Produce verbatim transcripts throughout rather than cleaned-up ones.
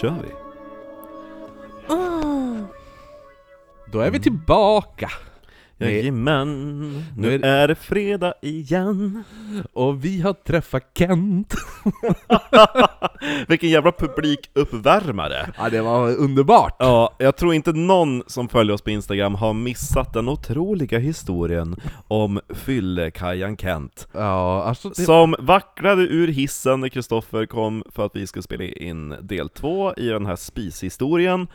kör vi. Oh. Då är vi tillbaka. Jajamän, nu är det... är det fredag igen. Och vi har träffat Kent. Vilken jävla publikuppvärmare. Ja, det var underbart. Ja, jag tror inte någon som följer oss på Instagram har missat den otroliga historien om Fylle-Kajan Kent. Ja, alltså det... som vacklade ur hissen när Kristoffer kom för att vi skulle spela in del två i den här spishistorien.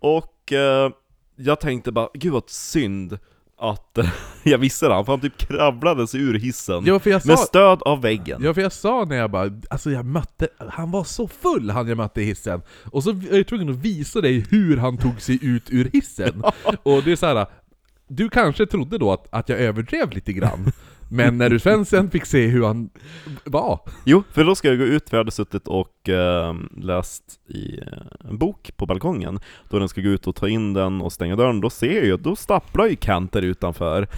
Och eh, jag tänkte bara, gud vad synd att jag visste det, för han typ kravlade sig ur hissen ja, för jag sa, med stöd av väggen. Ja, för jag sa när jag bara, alltså jag mötte, han var så full han jag mötte i hissen. Och så är jag tvungen att visa dig hur han tog sig ut ur hissen. Och det är så här, du kanske trodde då att, att jag överdrev lite grann. Men när du Svensson fick se hur han var. Jo, för då ska jag gå ut. För jag hade suttit och eh, läst i en bok på balkongen. Då den ska gå ut och ta in den och stänga dörren. Då ser jag ju, då stapplar ju kanter utanför.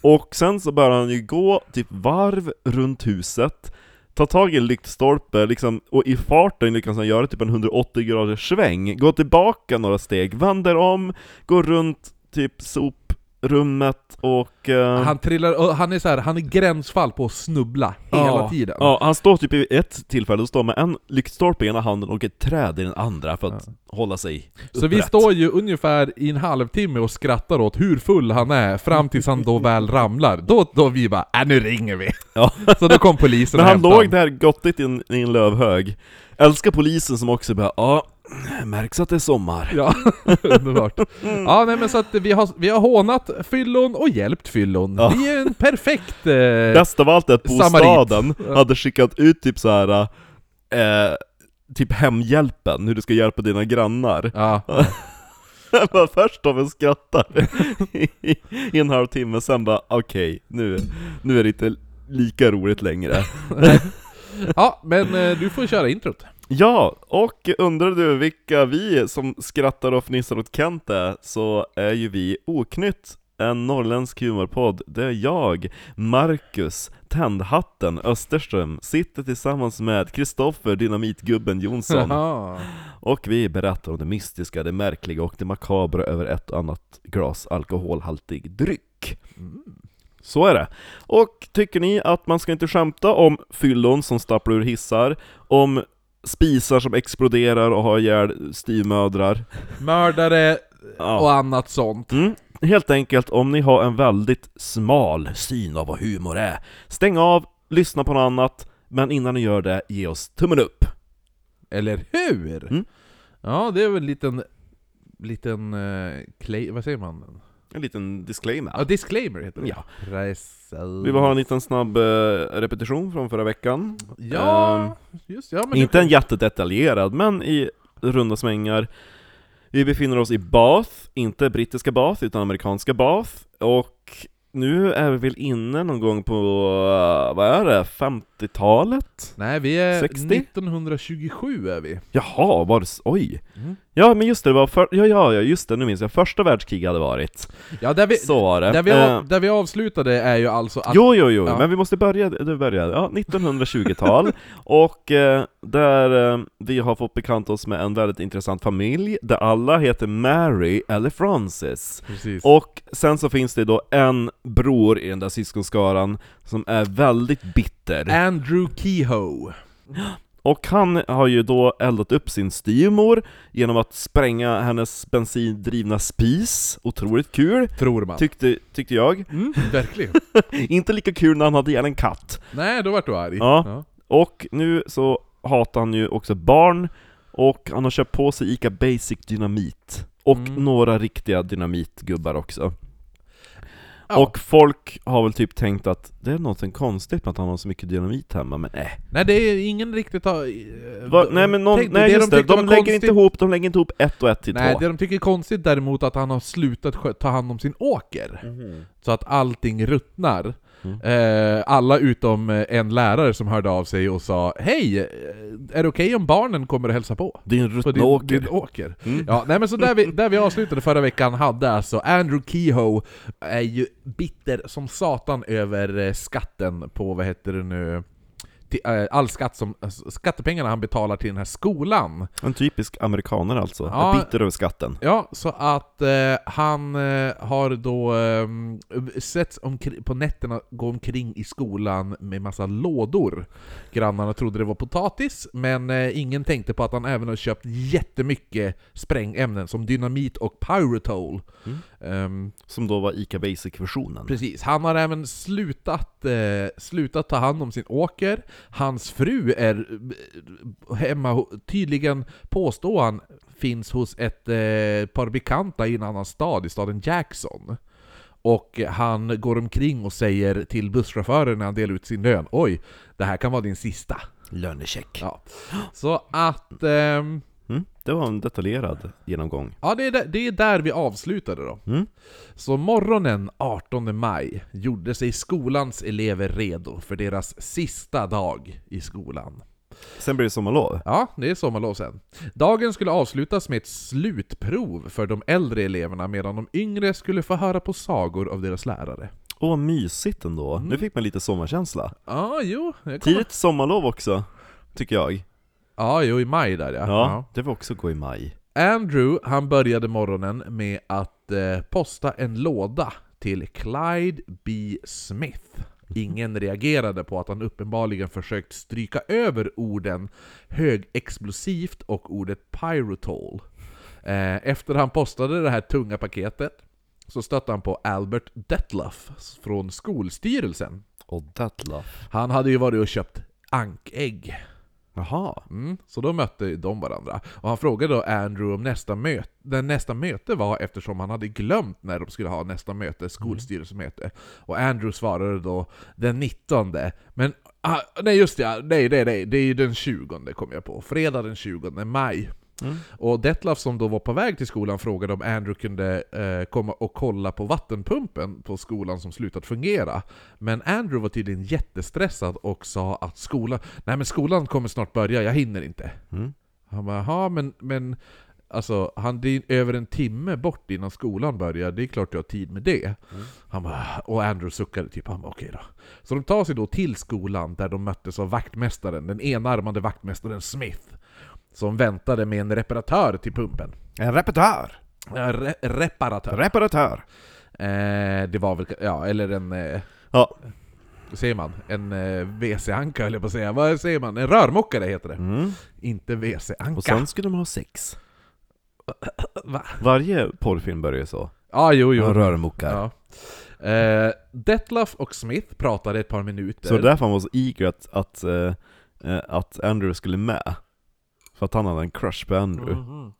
Och sen så börjar han ju gå typ varv runt huset. Ta tag i en lyktstolpe liksom, och i farten lyckas han göra typ en hundraåttio graders sväng. Gå tillbaka några steg. Vandrar om. Går runt typ sop. rummet och... Uh... Han trillar, och han är så här, han är gränsfall på att snubbla hela ja, tiden. Ja, han står typ i ett tillfälle och står med en lyktstolpe i ena handen och ett träd i den andra för att ja. hålla sig upprätt. Så vi står ju ungefär i en halvtimme och skrattar åt hur full han är fram tills han då väl ramlar. Då, då vi bara, äh, nu ringer vi. Ja. Så då kom polisen. Men han låg där gottigt i en, i en lövhög. Älskar polisen som också bara, ja, märks att det är sommar. Ja, underbart. Ja, nej, men så att vi har, vi har hånat fyllon och hjälpt fyllon. Ja. Det är en perfekt eh, bäst av allt att bostaden hade skickat ut typ så här eh, typ hemhjälpen, hur du ska hjälpa dina grannar. Ja. Bara först av en skrattar i en halv timme, sen bara okej, okay, nu, nu är det inte lika roligt längre. Ja, men eh, du får köra introt. Ja, och undrar du vilka vi som skrattar och fnissar åt Kent är, så är ju vi Oknytt, en norrländsk humorpodd. Det är jag, Marcus, Tändhatten Österström, sitter tillsammans med Kristoffer, dynamitgubben Jonsson. Och vi berättar om det mystiska, det märkliga och det makabra över ett och annat glas alkoholhaltig dryck. Mm. Så är det. Och tycker ni att man ska inte skämta om fyllon som stapplar ur hissar, om spisar som exploderar och har ihjäl styvmödrar, mördare ja. och annat sånt. Mm. Helt enkelt, om ni har en väldigt smal syn av vad humor är, stäng av, lyssna på något annat, men innan ni gör det, ge oss tummen upp. Eller hur? Mm. Ja, det är väl en liten liten uh, clay, vad säger man? En liten disclaimer. Ja, disclaimer heter det. Ja. Vi vill ha en liten snabb eh, repetition från förra veckan. Ja, eh, just ja. Men inte en jättedetaljerad, men i runda svängar. Vi befinner oss i Bath, inte brittiska Bath utan amerikanska Bath. Och nu är vi väl inne någon gång på, vad är det, femtiotalet? Nej, vi är sextio nittonhundratjugosju är vi. Jaha, var det, oj. Mm. Ja, men just det, det var för, ja, ja, just det, nu minns jag, första världskrig hade varit. Ja, där vi, så var det. Där vi, av, där vi avslutade är ju alltså... Att, jo, jo, jo, ja. men vi måste börja, du började, ja, nittonhundratjugotal. Och eh, där eh, vi har fått bekanta oss med en väldigt intressant familj, där alla heter Mary eller Francis. Precis. Och sen så finns det då en bror i den där syskonskaran som är väldigt bitter. Andrew Kehoe. Och han har ju då eldat upp sin styvmor genom att spränga hennes bensindrivna spis. Otroligt kul. Tror man. Tyckte, tyckte jag. Mm, verkligen. Inte lika kul när han hade ihjäl en katt. Nej, då var du arg. Ja. Ja. Och nu så hatar han ju också barn. Och han har köpt på sig Ica Basic Dynamit. Och mm. några riktiga dynamitgubbar också. Ja. Och folk har väl typ tänkt att det är något konstigt med att han har så mycket dynamit hemma, men nej. Nej, det är ingen riktigt har... Va? Nej, men någon... nej, just det. De, de, de lägger konstigt... inte ihop, de lägger inte ihop ett och ett till nej, två. Nej, det de tycker är konstigt däremot att han har slutat ta hand om sin åker. Mm. Så att allting ruttnar. Mm. Eh, alla utom en lärare som hörde av sig och sa, hej, är det okej okay om barnen kommer att hälsa på? Din ruttna åker. Din, din åker. Mm. Ja, nej, men så där vi, där vi avslutade förra veckan hade alltså Andrew Kehoe är ju bitter som satan över skatten på, vad heter det nu, till all skatt som skattepengarna han betalar till den här skolan. En typisk amerikaner alltså. Ja, jag biter över skatten. Ja, så att eh, han har då eh, sett omkring, på nätterna gå omkring i skolan med massa lådor. Grannarna trodde det var potatis, men eh, ingen tänkte på att han även har köpt jättemycket sprängämnen som dynamit och pyritol. Mm. Um, som då var Ica Basic-versionen. Precis. Han har även slutat, eh, slutat ta hand om sin åker. Hans fru är hemma, tydligen påstår han, finns hos ett eh, par bekanta i en annan stad, i staden Jackson. Och han går omkring och säger till busschauffören när han delar ut sin lön: oj, det här kan vara din sista lönecheck. Ja. Så att... Eh, Mm, det var en detaljerad genomgång. Ja, det är där, det är där vi avslutade då. Mm. Så morgonen artonde maj gjorde sig skolans elever redo för deras sista dag i skolan. Sen blir det sommarlov. Ja, det är sommarlov sen. Dagen skulle avslutas med ett slutprov för de äldre eleverna, medan de yngre skulle få höra på sagor av deras lärare. Åh, oh, mysigt ändå. Mm. Nu fick man lite sommarkänsla. Ja, jo. Tidigt sommarlov också, tycker jag. Ja, jo, i maj där, ja. Ja, ja. Det var också gå i maj. Andrew, han började morgonen med att eh, posta en låda till Clyde B. Smith. Ingen reagerade på att han uppenbarligen försökt stryka över orden högexplosivt och ordet pyrotol. Eh, efter han postade det här tunga paketet så stötte han på Albert Detluff från skolstyrelsen. Och Detluff. Han hade ju varit och köpt ankägg. Jaha. Mm, så då mötte de varandra. Och han frågade då Andrew om nästa möte, den nästa möte var, eftersom han hade glömt när de skulle ha nästa möte, skolstyrelsemöte. Mm. Och Andrew svarade då den nittonde. Men ah, nej just det, nej, nej, nej, det är ju den tjugonde kom jag på. Fredag den tjugonde maj. Mm. Och Detluff, som då var på väg till skolan, frågade om Andrew kunde eh, komma och kolla på vattenpumpen på skolan som slutat fungera. Men Andrew var tydligen jättestressad och sa att skolan, nej men skolan kommer snart börja, jag hinner inte. Mm. Han bara, ja men, men alltså, han är över en timme bort innan skolan börjar, det är klart jag har tid med det. Mm. Han bara, och Andrew suckade typ, han bara okej då. Så de tar sig då till skolan där de möttes av vaktmästaren, den enarmade vaktmästaren Smith, som väntade med en reparatör till pumpen. En reparatör? Ja, re- reparatör. Reparatör. Eh, det var väl, ja, eller en... Eh, ja. Säger man? En eh, W C-anka, höll jag på att säga. Vad säger man? En rörmokare heter det. Mm. Inte W C-anka. Och sen skulle de ha sex. Va? Varje porrfilm börjar så. Ah, jo, jo. En rörmokare. Ja. Eh, Detluff och Smith pratade ett par minuter. Så därför var man så eager att, att, eh, att Andrew skulle med. För att han hade en crush på Andrew. Mm-hmm.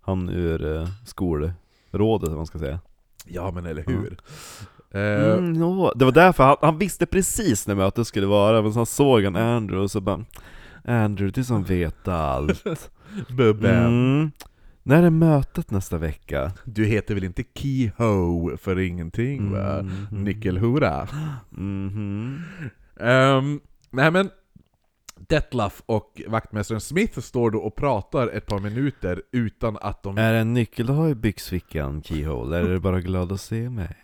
Han ur eh, skolrådet, man ska säga. Ja, men eller hur? Mm. Uh, mm, no. Det var därför han, han visste precis när mötet skulle vara. Men så han såg han Andrew och så bara, Andrew, du som vet allt. Bubben. Mm. När är mötet nästa vecka? Du heter väl inte Kehoe för ingenting, va? Mm-hmm. Nyckelhora. Mm-hmm. um, nej, men... Detluff och vaktmästaren Smith står då och pratar ett par minuter utan att de... Är det en nyckel du har i byxfickan, Kehoe? Eller är det bara glad att se mig?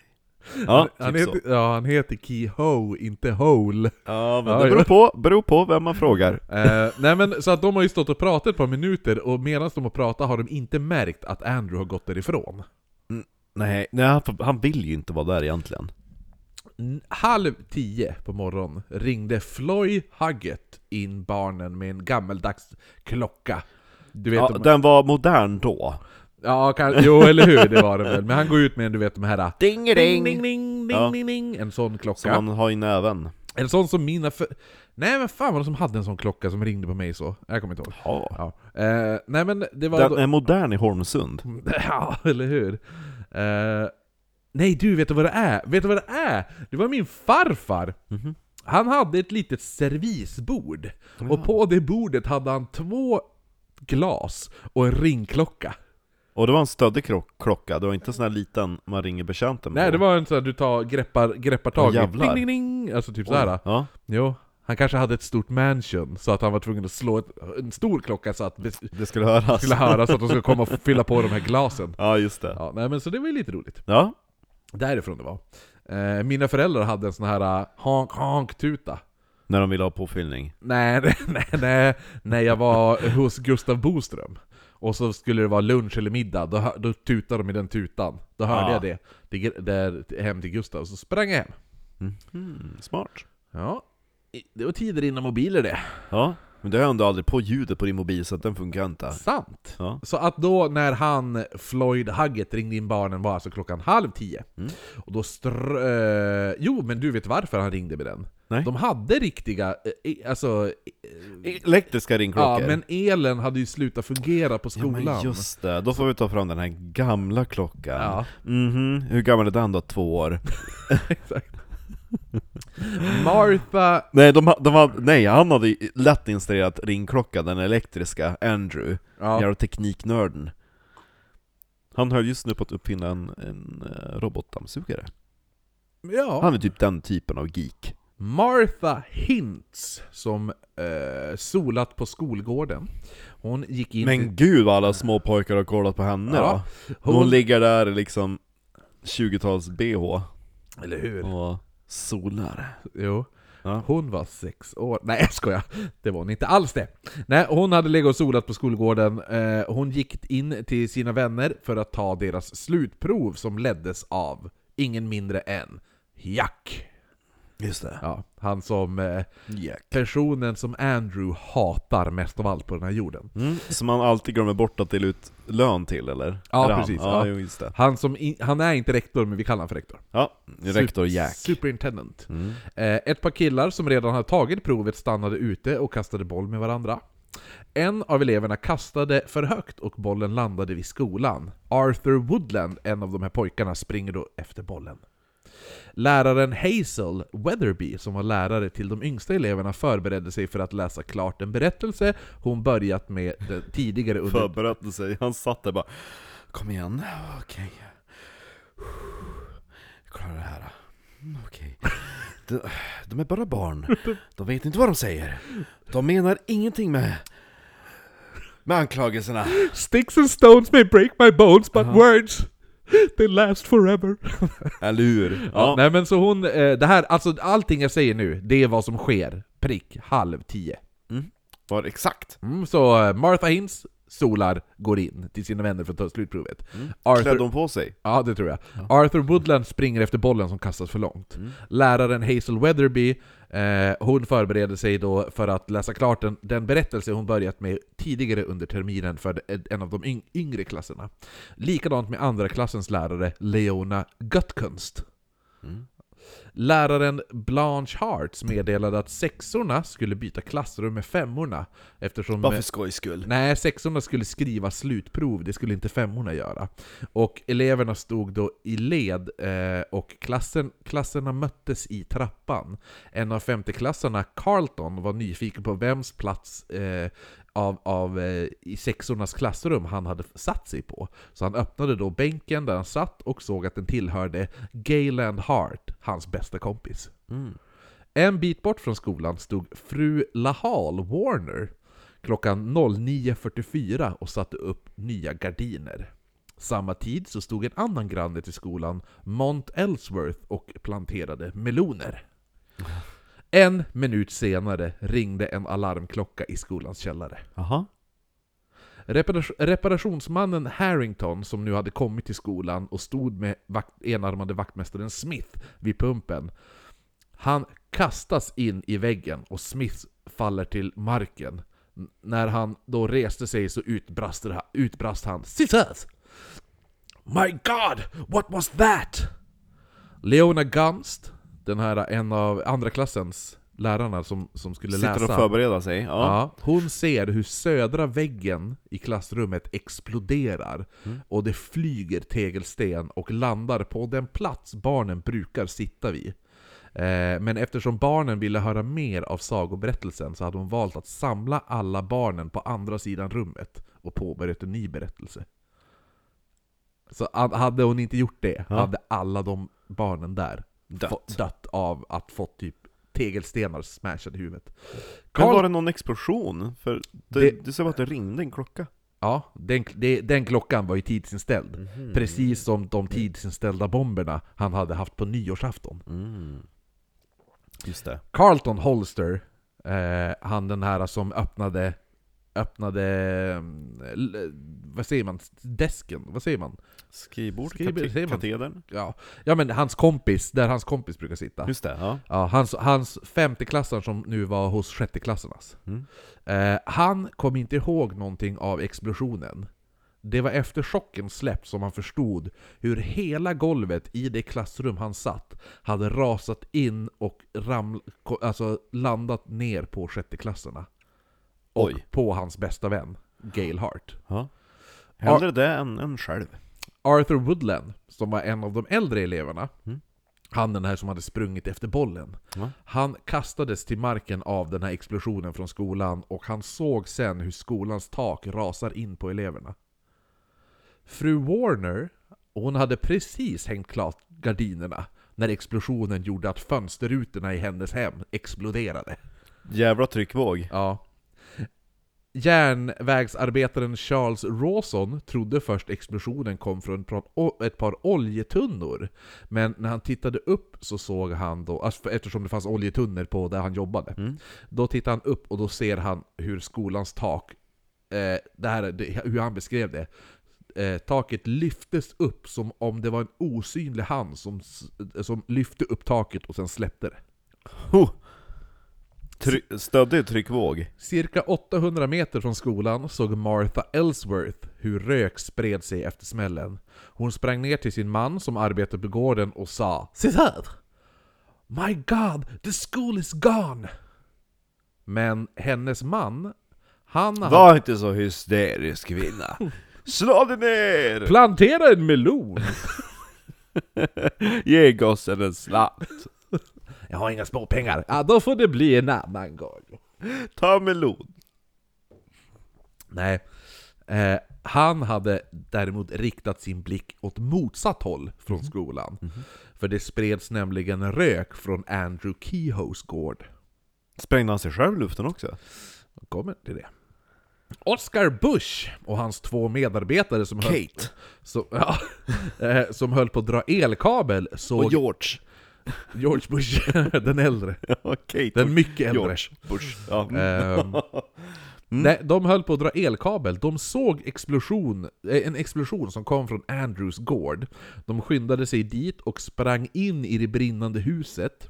Ja, han, typ han heter, ja, han heter Kehoe, inte Hole. Ja, men det beror på, beror på vem man frågar. uh, nej, men så att de har ju stått och pratat ett par minuter, och medan de har pratat har de inte märkt att Andrew har gått därifrån. Mm, nej, nej han, han vill ju inte vara där egentligen. Halv tio på morgon ringde Floyd Hugget in barnen med en gammeldags klocka. Du vet, ja, de... Den var modern då. Ja, kan... jo, eller hur, det var det väl. Men han går ut med en, du vet, de här... Ding, ding, ding, ding, ding, ja. Ding, ding. En sån klocka. Som han har i näven. En sån som mina... För... Nej, men fan var det som hade en sån klocka som ringde på mig så? Jag kommer inte ihåg. Ja. Ja. Eh, nej, men det var... Den då... är modern i Holmsund. Ja, eller hur. Eh... Nej, du, vet du vad det är? Vet du vad det är? Det var min farfar. Mm-hmm. Han hade ett litet servisbord. Ja. Och på det bordet hade han två glas och en ringklocka. Och det var en stödig klocka. Det var inte en sån här liten man ringer bekänten med. Nej, det var en sån här du tar, greppar, greppar tag i. Oh, ding, ding, ding. Alltså typ oh. Sådär. Ja. Jo. Han kanske hade ett stort mansion, så att han var tvungen att slå ett, en stor klocka så att vi, det skulle höras. Skulle höras så att de skulle komma och fylla på de här glasen. Ja, just det. Ja, nej, men så det var ju lite roligt. Ja. Därifrån det var. Eh, mina föräldrar hade en sån här honk-honk-tuta. När de ville ha påfyllning? Nej, nej, nej, nej, jag var hos Gustav Boström. Och så skulle det vara lunch eller middag. Då, då tutade de i den tutan. Då hörde ah. jag det. det där, hem till Gustav. Så sprang jag hem. Mm. Smart. Ja. Det var tider innan mobiler det. Ja. Men du har ändå aldrig på ljudet på din mobil så att den funkar inte. Sant. Ja. Så att då när han Floyd Hugget ringde in barnen var alltså klockan halv tio. Mm. Och då strö... Eh, jo, men du vet varför han ringde med den. Nej. De hade riktiga... Eh, alltså... Eh, elektriska ringklockor. Ja, men elen hade ju slutat fungera på skolan. Ja, men just det. Då får vi ta fram den här gamla klockan. Ja. Mhm. Hur gammal är den då? Två år. Exakt. Martha nej, de, de var, nej, han hade lätt installerat ringklockan, den elektriska. Andrew, ja. Jag är tekniknörden. Han höll just nu på att uppfinna en, en robotdammsugare. Ja. Han är typ den typen av geek. Martha Hintz, som eh, solat på skolgården. Hon gick in. Men till... gud, alla små pojkar har kollat på henne. Ja. Hon... hon ligger där liksom tjugotals B H. Eller hur? Och... solar. Jo. Ja. Hon var sex år. Nej, jag skojar. Det var hon inte alls det. Nej, hon hade legat och solat på skolgården. Hon gick in till sina vänner för att ta deras slutprov som leddes av ingen mindre än Jack. Just det. Ja, han som Jack. Personen som Andrew hatar mest av allt på den här jorden. Mm. Som han alltid glömmer bort att dela ut lön till, eller? Ja, eller precis. Han? Ja, ja. Just det. Han, som in, han är inte rektor, men vi kallar han för rektor. Ja, rektor Jack. Superintendent. Mm. Eh, ett par killar som redan hade tagit provet stannade ute och kastade boll med varandra. En av eleverna kastade för högt och bollen landade vid skolan. Arthur Woodland, en av de här pojkarna, springer då efter bollen. Läraren Hazel Weatherby, som var lärare till de yngsta eleverna, förberedde sig för att läsa klart en berättelse hon börjat med tidigare under... Förberedde sig? Han satt där bara, kom igen, okej. Jag klarar det här. Okej. De, de är bara barn. De vet inte vad de säger. De menar ingenting med... med anklagelserna. Sticks and stones may break my bones, but uh-huh. words... they last forever. Eller hur? Ja. Nej, men så hon, det här, alltså allting jag säger nu, det är vad som sker. Prick halv tio. Mm. Var exakt. Mm, så Martha Hintz solar, går in till sina vänner för att ta slutprovet. Mm. Arthur, klädde hon på sig? Ja, det tror jag. Ja. Arthur Woodland springer efter bollen som kastas för långt. Mm. Läraren Hazel Weatherby, eh, hon förbereder sig då för att läsa klart den, den berättelse hon börjat med tidigare under terminen för en av de yngre klasserna. Likadant med andra klassens lärare Leona Göttkunst. Mm. Läraren Blanche Hartz meddelade att sexorna skulle byta klassrum med femorna eftersom... Varför skojs skull? Nej, sexorna skulle skriva slutprov, det skulle inte femorna göra. Och eleverna stod då i led eh, och klassen, klasserna möttes i trappan. En av femteklassarna, Carlton, var nyfiken på vems plats eh, av, av, eh, i sexornas klassrum han hade satt sig på. Så han öppnade då bänken där han satt och såg att den tillhörde Gayland Hart, hans bästa kompis. Mm. En bit bort från skolan stod fru Lahal Warner klockan nio fyrtiofyra och satte upp nya gardiner. Samma tid så stod en annan granne till skolan, Monty Ellsworth, och planterade meloner. En minut senare ringde en alarmklocka i skolans källare. Aha. Reparationsmannen Harrington, som nu hade kommit till skolan och stod med vakt, enarmade vaktmästaren Smith vid pumpen. Han kastas in i väggen och Smith faller till marken. N- när han då reste sig så utbrast, utbrast han: "Sisters! My God, what was that?" Leona Gunst, den här en av andra klassens lärarna som, som skulle sitter läsa. Sitter och förbereda sig. Ja. Ja, hon ser hur södra väggen i klassrummet exploderar. Mm. Och det flyger tegelsten och landar på den plats barnen brukar sitta vid. Eh, men eftersom barnen ville höra mer av sagoberättelsen så hade hon valt att samla alla barnen på andra sidan rummet och påbörjat en ny berättelse. Så hade hon inte gjort det, ja, hade alla de barnen där dött, fått, dött av att fått typ tegelstenar smashade i huvudet. Carl... Men var det någon explosion? För det, det... du sa att det ringde en klocka. Ja, den, det, den klockan var ju tidsinställd. Mm. Precis som de tidsinställda bomberna han hade haft på nyårsafton. Mm. Just det. Carlton Holster, eh, han den här som öppnade öppnade vad säger man, desken, vad säger man? Skrivbord, Skrivbord säger man. Katedern. Ja. Ja, men hans kompis, där hans kompis brukar sitta. Just det, ja. Ja, hans hans femteklassare som nu var hos sjätteklassarnas. Mm. Eh, han kom inte ihåg någonting av explosionen. Det var efter chocken släppt som han förstod hur hela golvet i det klassrum han satt hade rasat in och raml- alltså landat ner på sjätteklassarna. Och Oj. på hans bästa vän, Gale Hart. Ja. Hellre Ar- det än, än själv. Arthur Woodland, som var en av de äldre eleverna, mm. han den här som hade sprungit efter bollen, mm. han kastades till marken av den här explosionen från skolan och han såg sen hur skolans tak rasar in på eleverna. Fru Warner, hon hade precis hängt klart gardinerna när explosionen gjorde att fönsterrutorna i hennes hem exploderade. Jävla tryckvåg. Ja. Järnvägsarbetaren Charles Rawson trodde först explosionen kom från ett par oljetunnor, men när han tittade upp så såg han då, eftersom det fanns oljetunnor på där han jobbade, mm. då tittar han upp och då ser han hur skolans tak, eh, det här, det, hur han beskrev det, Eh, taket lyftes upp som om det var en osynlig hand som, som lyfte upp taket och sen släppte det. Oh. Try- stöddig tryckvåg. Cirka åttahundra meter från skolan såg Martha Ellsworth hur rök spred sig efter smällen. Hon sprang ner till sin man som arbetade på gården och sa: "Sitt här! My God, the school is gone!" Men hennes man, han... Var hade... inte så hysterisk, kvinna. Slå dig ner! Plantera en melon! Ge gossen en slant. Jag har inga småpengar. Ja, då får det bli en annan gång. Ta melon. Nej. Eh, han hade däremot riktat sin blick åt motsatt håll från mm. skolan. Mm. För det spreds nämligen rök från Andrew Kehoes gård. Sprängde han sig själv i luften också? Då kommer till det. Oscar Bush och hans två medarbetare som Kate. Höll, som, ja, som höll på att dra elkabel såg... Och George. George Bush, den äldre. Ja, Kate. Den mycket äldre. George Bush. Ja. Mm. Nej, de höll på att dra elkabel. De såg explosion, en explosion som kom från Andrews gård. De skyndade sig dit och sprang in i det brinnande huset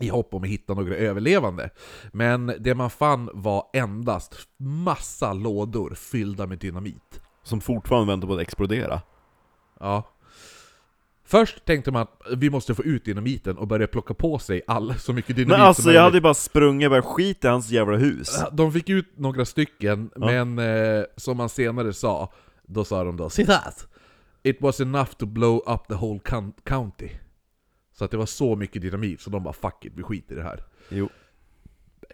i hopp om att hitta några överlevande. Men det man fann var endast massa lådor fyllda med dynamit. Som fortfarande väntar på att explodera. Ja. Först tänkte man att vi måste få ut dynamiten och börja plocka på sig all, så mycket dynamit. Men alltså, som jag hade ju bara sprungit och skit i hans jävla hus. De fick ut några stycken, ja. Men eh, som man senare sa, då sa de då: "Citat! It was enough to blow up the whole county." Så att det var så mycket dynamit så de bara fuck it, vi skiter i det här. Jo.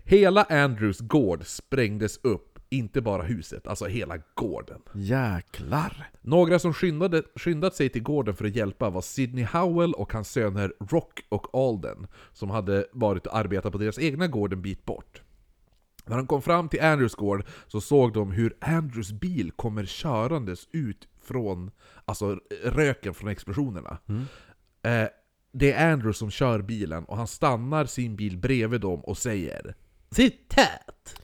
Hela Andrews gård sprängdes upp, inte bara huset, alltså hela gården. Jäklar. Några som skyndade, skyndat sig till gården för att hjälpa var Sidney Howell och hans söner Rock och Alden, som hade varit och arbetat på deras egna gård en bit bort. När de kom fram till Andrews gård så såg de hur Andrews bil kommer körandes ut från, alltså röken från explosionerna. Mm. Eh, Det är Andrew som kör bilen och han stannar sin bil bredvid dem och säger: "Sit tät!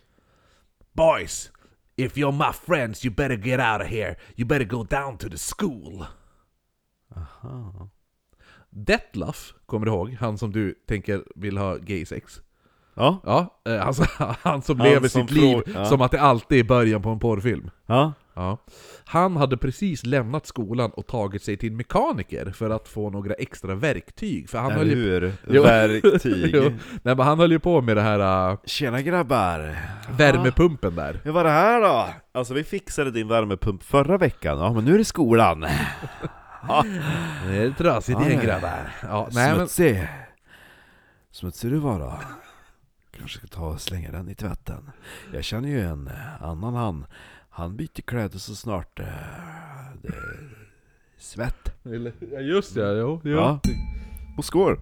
Boys, if you're my friends you better get out of here. You better go down to the school." Aha. Detluff, kommer du ihåg? Han som du tänker vill ha gay sex. Ja. Ja, alltså, han som han lever som sitt liv ja. som att det alltid är början på en porrfilm. Ja. Ja. Han hade precis lämnat skolan och tagit sig till mekaniker för att få några extra verktyg. För han höll ju... jo, verktyg. Jo. Nej, men han höll ju på med det här... Uh... Tjena grabbar. Värmepumpen ja. där. Hur var det här då? Alltså vi fixade din värmepump förra veckan. Ja, men nu är det skolan. Ja. Det är trasigt ja, igen grabbar. Ja, nej, smutsig. Men... Smutsig du var då. Kanske ska ta och slänga den i tvätten. Jag känner ju en annan han. Han byter kläder så snart. Uh, det svett. Ja, just det, jo. jo. Ja. Och skål.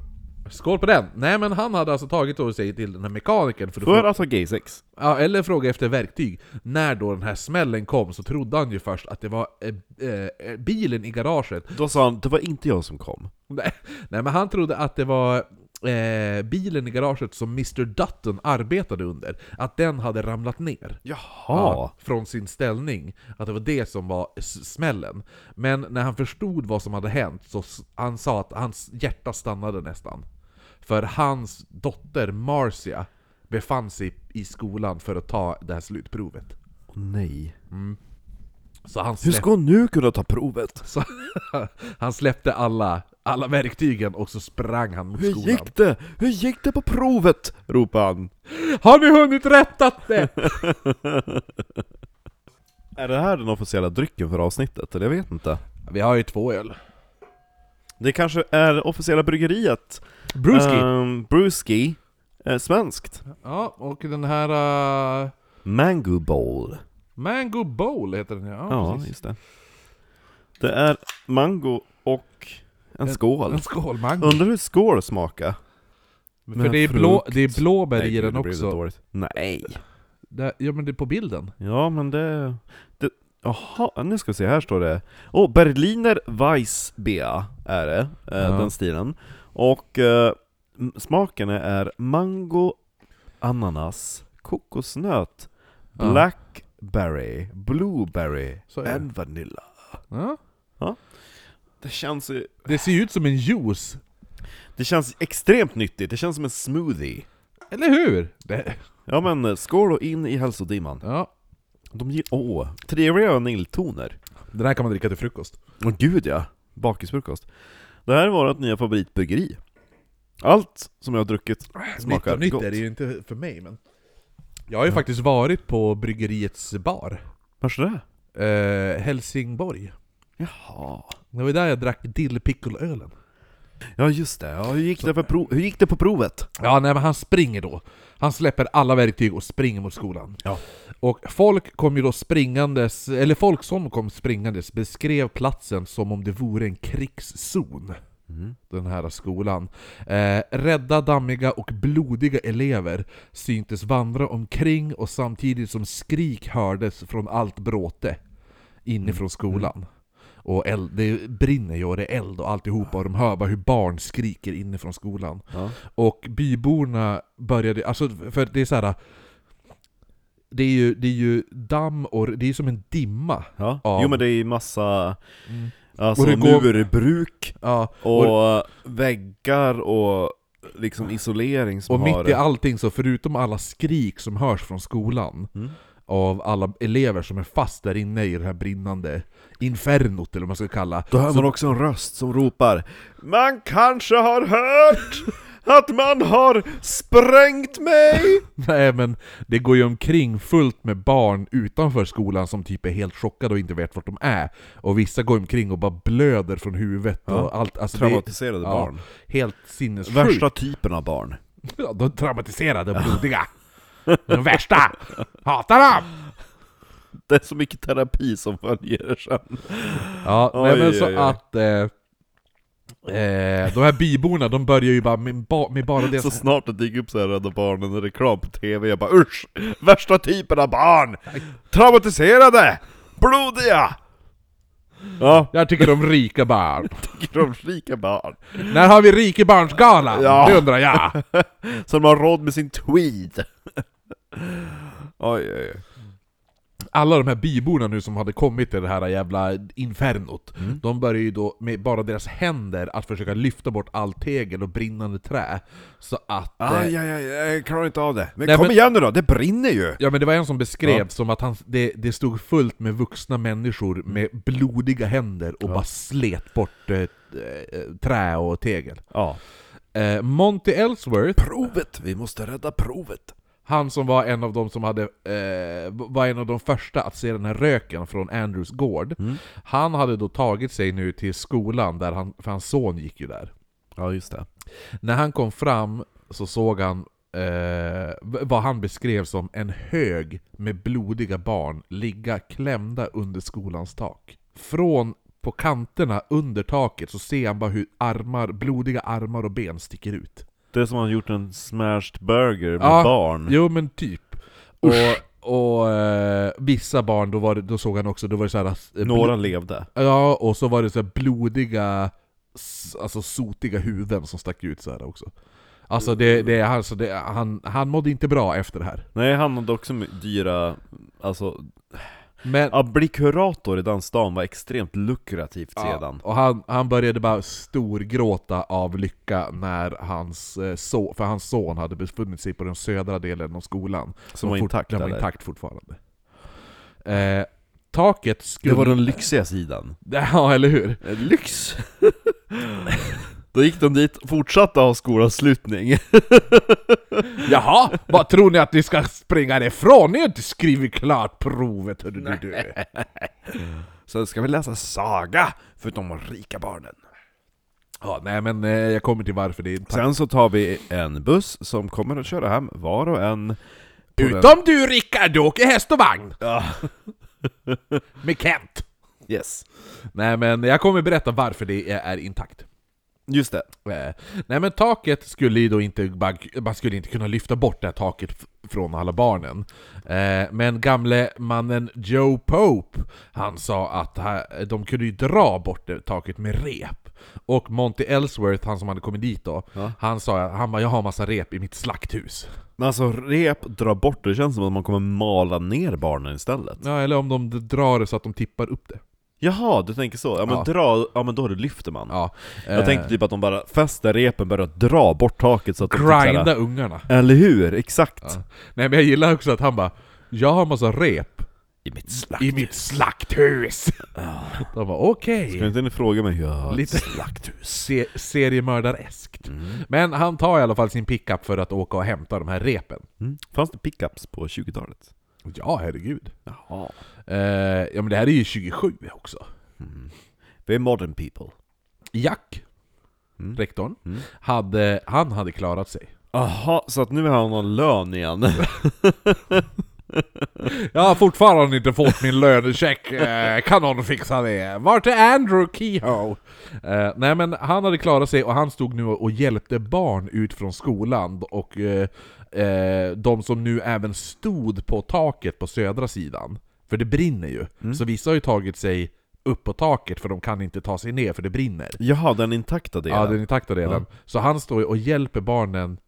Skål på den. Nej, men han hade alltså tagit över sig till den här mekanikern. För, för att ha G sex. Ja, eller fråga efter verktyg. När då den här smällen kom så trodde han ju först att det var eh, eh, bilen i garaget. Då sa han, det var inte jag som kom. Nej, nej men han trodde att det var... eh, bilen i garaget som mister Dutton arbetade under, att den hade ramlat ner. Jaha. Ja, från sin ställning. Att det var det som var smällen. Men när han förstod vad som hade hänt så han sa att hans hjärta stannade nästan. För hans dotter Marcia befann sig i skolan för att ta det här slutprovet. Åh nej. Mm. Så han släpp... Hur ska hon nu kunna ta provet? Så han släppte alla, alla verktygen och så sprang han mot Hur skolan. Hur gick det? Hur gick det på provet? Ropade han. Har ni hunnit rättat det? Är det här den officiella drycken för avsnittet? Eller jag vet inte. Vi har ju två öl. Det kanske är officiella bryggeriet. Brewski. Um, Brewski. Eh, svenskt. Ja, och den här... Uh... Mango Bowl. Mango Bowl heter den. Ja, ja just det. Det är mango och en, en skål. En skål mango. Undrar hur skål smakar. Men för det är, blå, det är blåbär i den också. Nej. Det, ja, men det är på bilden. Ja, men det... det aha, nu ska vi se. Här står det. Åh, oh, Berliner Weissbier är det. Eh, ja. Den stilen. Och eh, smaken är mango, ananas, kokosnöt, black... Ja. Berry, blueberry and vanilla. Ja. Ja. Det känns ju... Det ser ju ut som en juice. Det känns extremt nyttigt. Det känns som en smoothie. Eller hur? Det... Ja, men skål och in i hälsodimman. Ja. De ger... Åh, trevliga vaniltoner. Den här kan man dricka till frukost. Åh gud ja, bakisfrukost. Det här är vårt nya favoritbryggeri. Allt som jag har druckit smakar nytt nytt gott. Nytt är det ju inte för mig, men... Jag har ju ja. faktiskt varit på bryggeriets bar. Vars är det? Eh, Helsingborg. Jaha. Det var där jag drack dillpickelölen. Ja just det. Ja, hur, gick det för prov- hur gick det på provet? Ja nej, men han springer då. Han släpper alla verktyg och springer mot skolan. Ja. Och folk kom ju då springandes, eller folk som kom springandes beskrev platsen som om det vore en krigszon. Mm. Den här skolan. Eh, rädda, dammiga och blodiga elever syntes vandra omkring och samtidigt som skrik hördes från allt bråte inifrån skolan. Mm. Och eld, det brinner ju och det är eld och alltihopa och de hör bara hur barn skriker inifrån skolan. Ja. Och byborna började, alltså för det är så här. Det är ju, det är ju damm och det är som en dimma. Ja. Av, jo men det är ju massa... Mm. Alltså och det går... murbruk ja, och, och väggar och liksom isolering som och har... mitt i allting så förutom alla skrik som hörs från skolan mm. av alla elever som är fast där inne i det här brinnande infernot eller vad man ska kalla. Då hör man också en röst som ropar: man kanske har hört att man har sprängt mig! Nej men det går ju omkring fullt med barn utanför skolan som typ är helt chockade och inte vet vart de är. Och vissa går omkring och bara blöder från huvudet. Ja. Och allt, alltså traumatiserade det, barn. Ja, helt sinnessjukt. Värsta typen av barn. Ja, de traumatiserade och blodiga. De värsta! Hatar dem! Det är så mycket terapi som följer sen. Ja, oj, nej, men så oj, oj. att... Eh, Eh, de här byborna, de börjar ju bara med, ba, med bara det. Så snart det dyker upp så här Rädda Barnen och reklam på tv, jag bara usch, värsta typen av barn, traumatiserade, blodiga. Ja. Jag tycker de rika barn. Jag tycker de rika barn. När har vi rike barnsgalan? Ja. Det undrar jag. Som har råd med sin tweed. Oj, oj, oj. Alla de här byborna nu som hade kommit till det här jävla infernot mm. de börjar ju då med bara deras händer att försöka lyfta bort all tegel och brinnande trä så att... Ah, eh, ja, ja, jag klarar inte av det. Men nej, kom men, igen nu då, det brinner ju! Ja, men det var en som beskrev ja. som att han, det, det stod fullt med vuxna människor med blodiga händer och ja. bara slet bort eh, trä och tegel. Ja. Eh, Monty Ellsworth... Provet! Vi måste rädda provet! Han som var en av dem som hade eh, var en av de första att se den här röken från Andrews gård. Mm. Han hade då tagit sig nu till skolan där han, för hans son gick ju där. Ja, just det. När han kom fram så såg han eh, vad han beskrev som en hög med blodiga barn ligga klämda under skolans tak. Från på kanterna under taket så ser han bara hur armar, blodiga armar och ben sticker ut. Det är som han gjort en smashed burger med ja, barn. Jo men typ. Usch. Och, och eh, vissa barn då, var det, då såg han också då var det så här, eh, några bl- levde. Ja, och så var det så här blodiga, alltså sotiga huvuden som stack ut så här också. Alltså det, det, alltså det, han, han mådde inte bra efter det här. Nej, han hade också dyra, alltså... Men, att bli kurator i dansstan var extremt lukrativt, ja, sedan. Och han, han började bara storgråta av lycka när hans son, för hans son hade befunnit sig på den södra delen av skolan. Som var intakt, fort, var intakt fortfarande. Eh, taket skulle... Det var den lyxiga sidan. Ja, eller hur? Lyx! Då gick de dit och fortsatte ha skolavslutning. Jaha, vad tror ni att ni ska springa ifrån? Ni har inte skrivit klart provet. Hör du, du. Så ska vi läsa saga för de rika barnen. Ja, nej, men eh, jag kommer till varför det inte... Sen så tar vi en buss som kommer att köra hem var och en. Utom den. Du, Rickard, du åker häst och vagn. Ja. Med Kent. Yes. Nej, men jag kommer berätta varför det är intakt. Just det. Nej, men taket skulle då inte, man skulle inte kunna lyfta bort det här taket från alla barnen. Men gamle mannen Joe Pope, han sa att de kunde ju dra bort det taket med rep. Och Monty Ellsworth, han som hade kommit dit då, ja, han sa, han bara, jag har massa rep i mitt slakthus. Alltså rep, dra bort det, känns som att man kommer mala ner barnen istället. Ja, eller om de drar det så att de tippar upp det. Jaha, du tänker så. Ja, men, ja. Dra, ja, men då lyfter man. Ja, eh, jag tänkte typ att de bara fäster repen, börjar dra bort taket så att de grinda ungarna. Eller hur? Exakt. Ja. Nej, men jag gillar också att han bara, jag har en massa rep i mitt slakthus. I mitt slakthus. Ja. De bara, okej. Okay. Ska inte ni fråga mig hur jag har lite ett slakthus? Se- seriemördareskt. Mm. Men han tar i alla fall sin pickup för att åka och hämta de här repen. Mm. Fanns det pickups på tjugotalet? Ja, herregud. Jaha. Eh, ja, men det här är ju tjugosju också. Mm. Det är modern people. Jack, mm. rektorn, mm. Hade, han hade klarat sig. Aha, så att nu har han någon lön igen. Jag har fortfarande inte fått min lönecheck. Eh, kan någon fixa det? Vart är Andrew Kehoe? Eh, nej, men han hade klarat sig och han stod nu och hjälpte barn ut från skolan och... Eh, Eh, de som nu även stod på taket på södra sidan, för det brinner ju, mm. så vissa har ju tagit sig upp på taket för de kan inte ta sig ner för det brinner. Jaha, den intakta delen. Ja, den intakta delen. Mm. Så han står och hjälper barnen.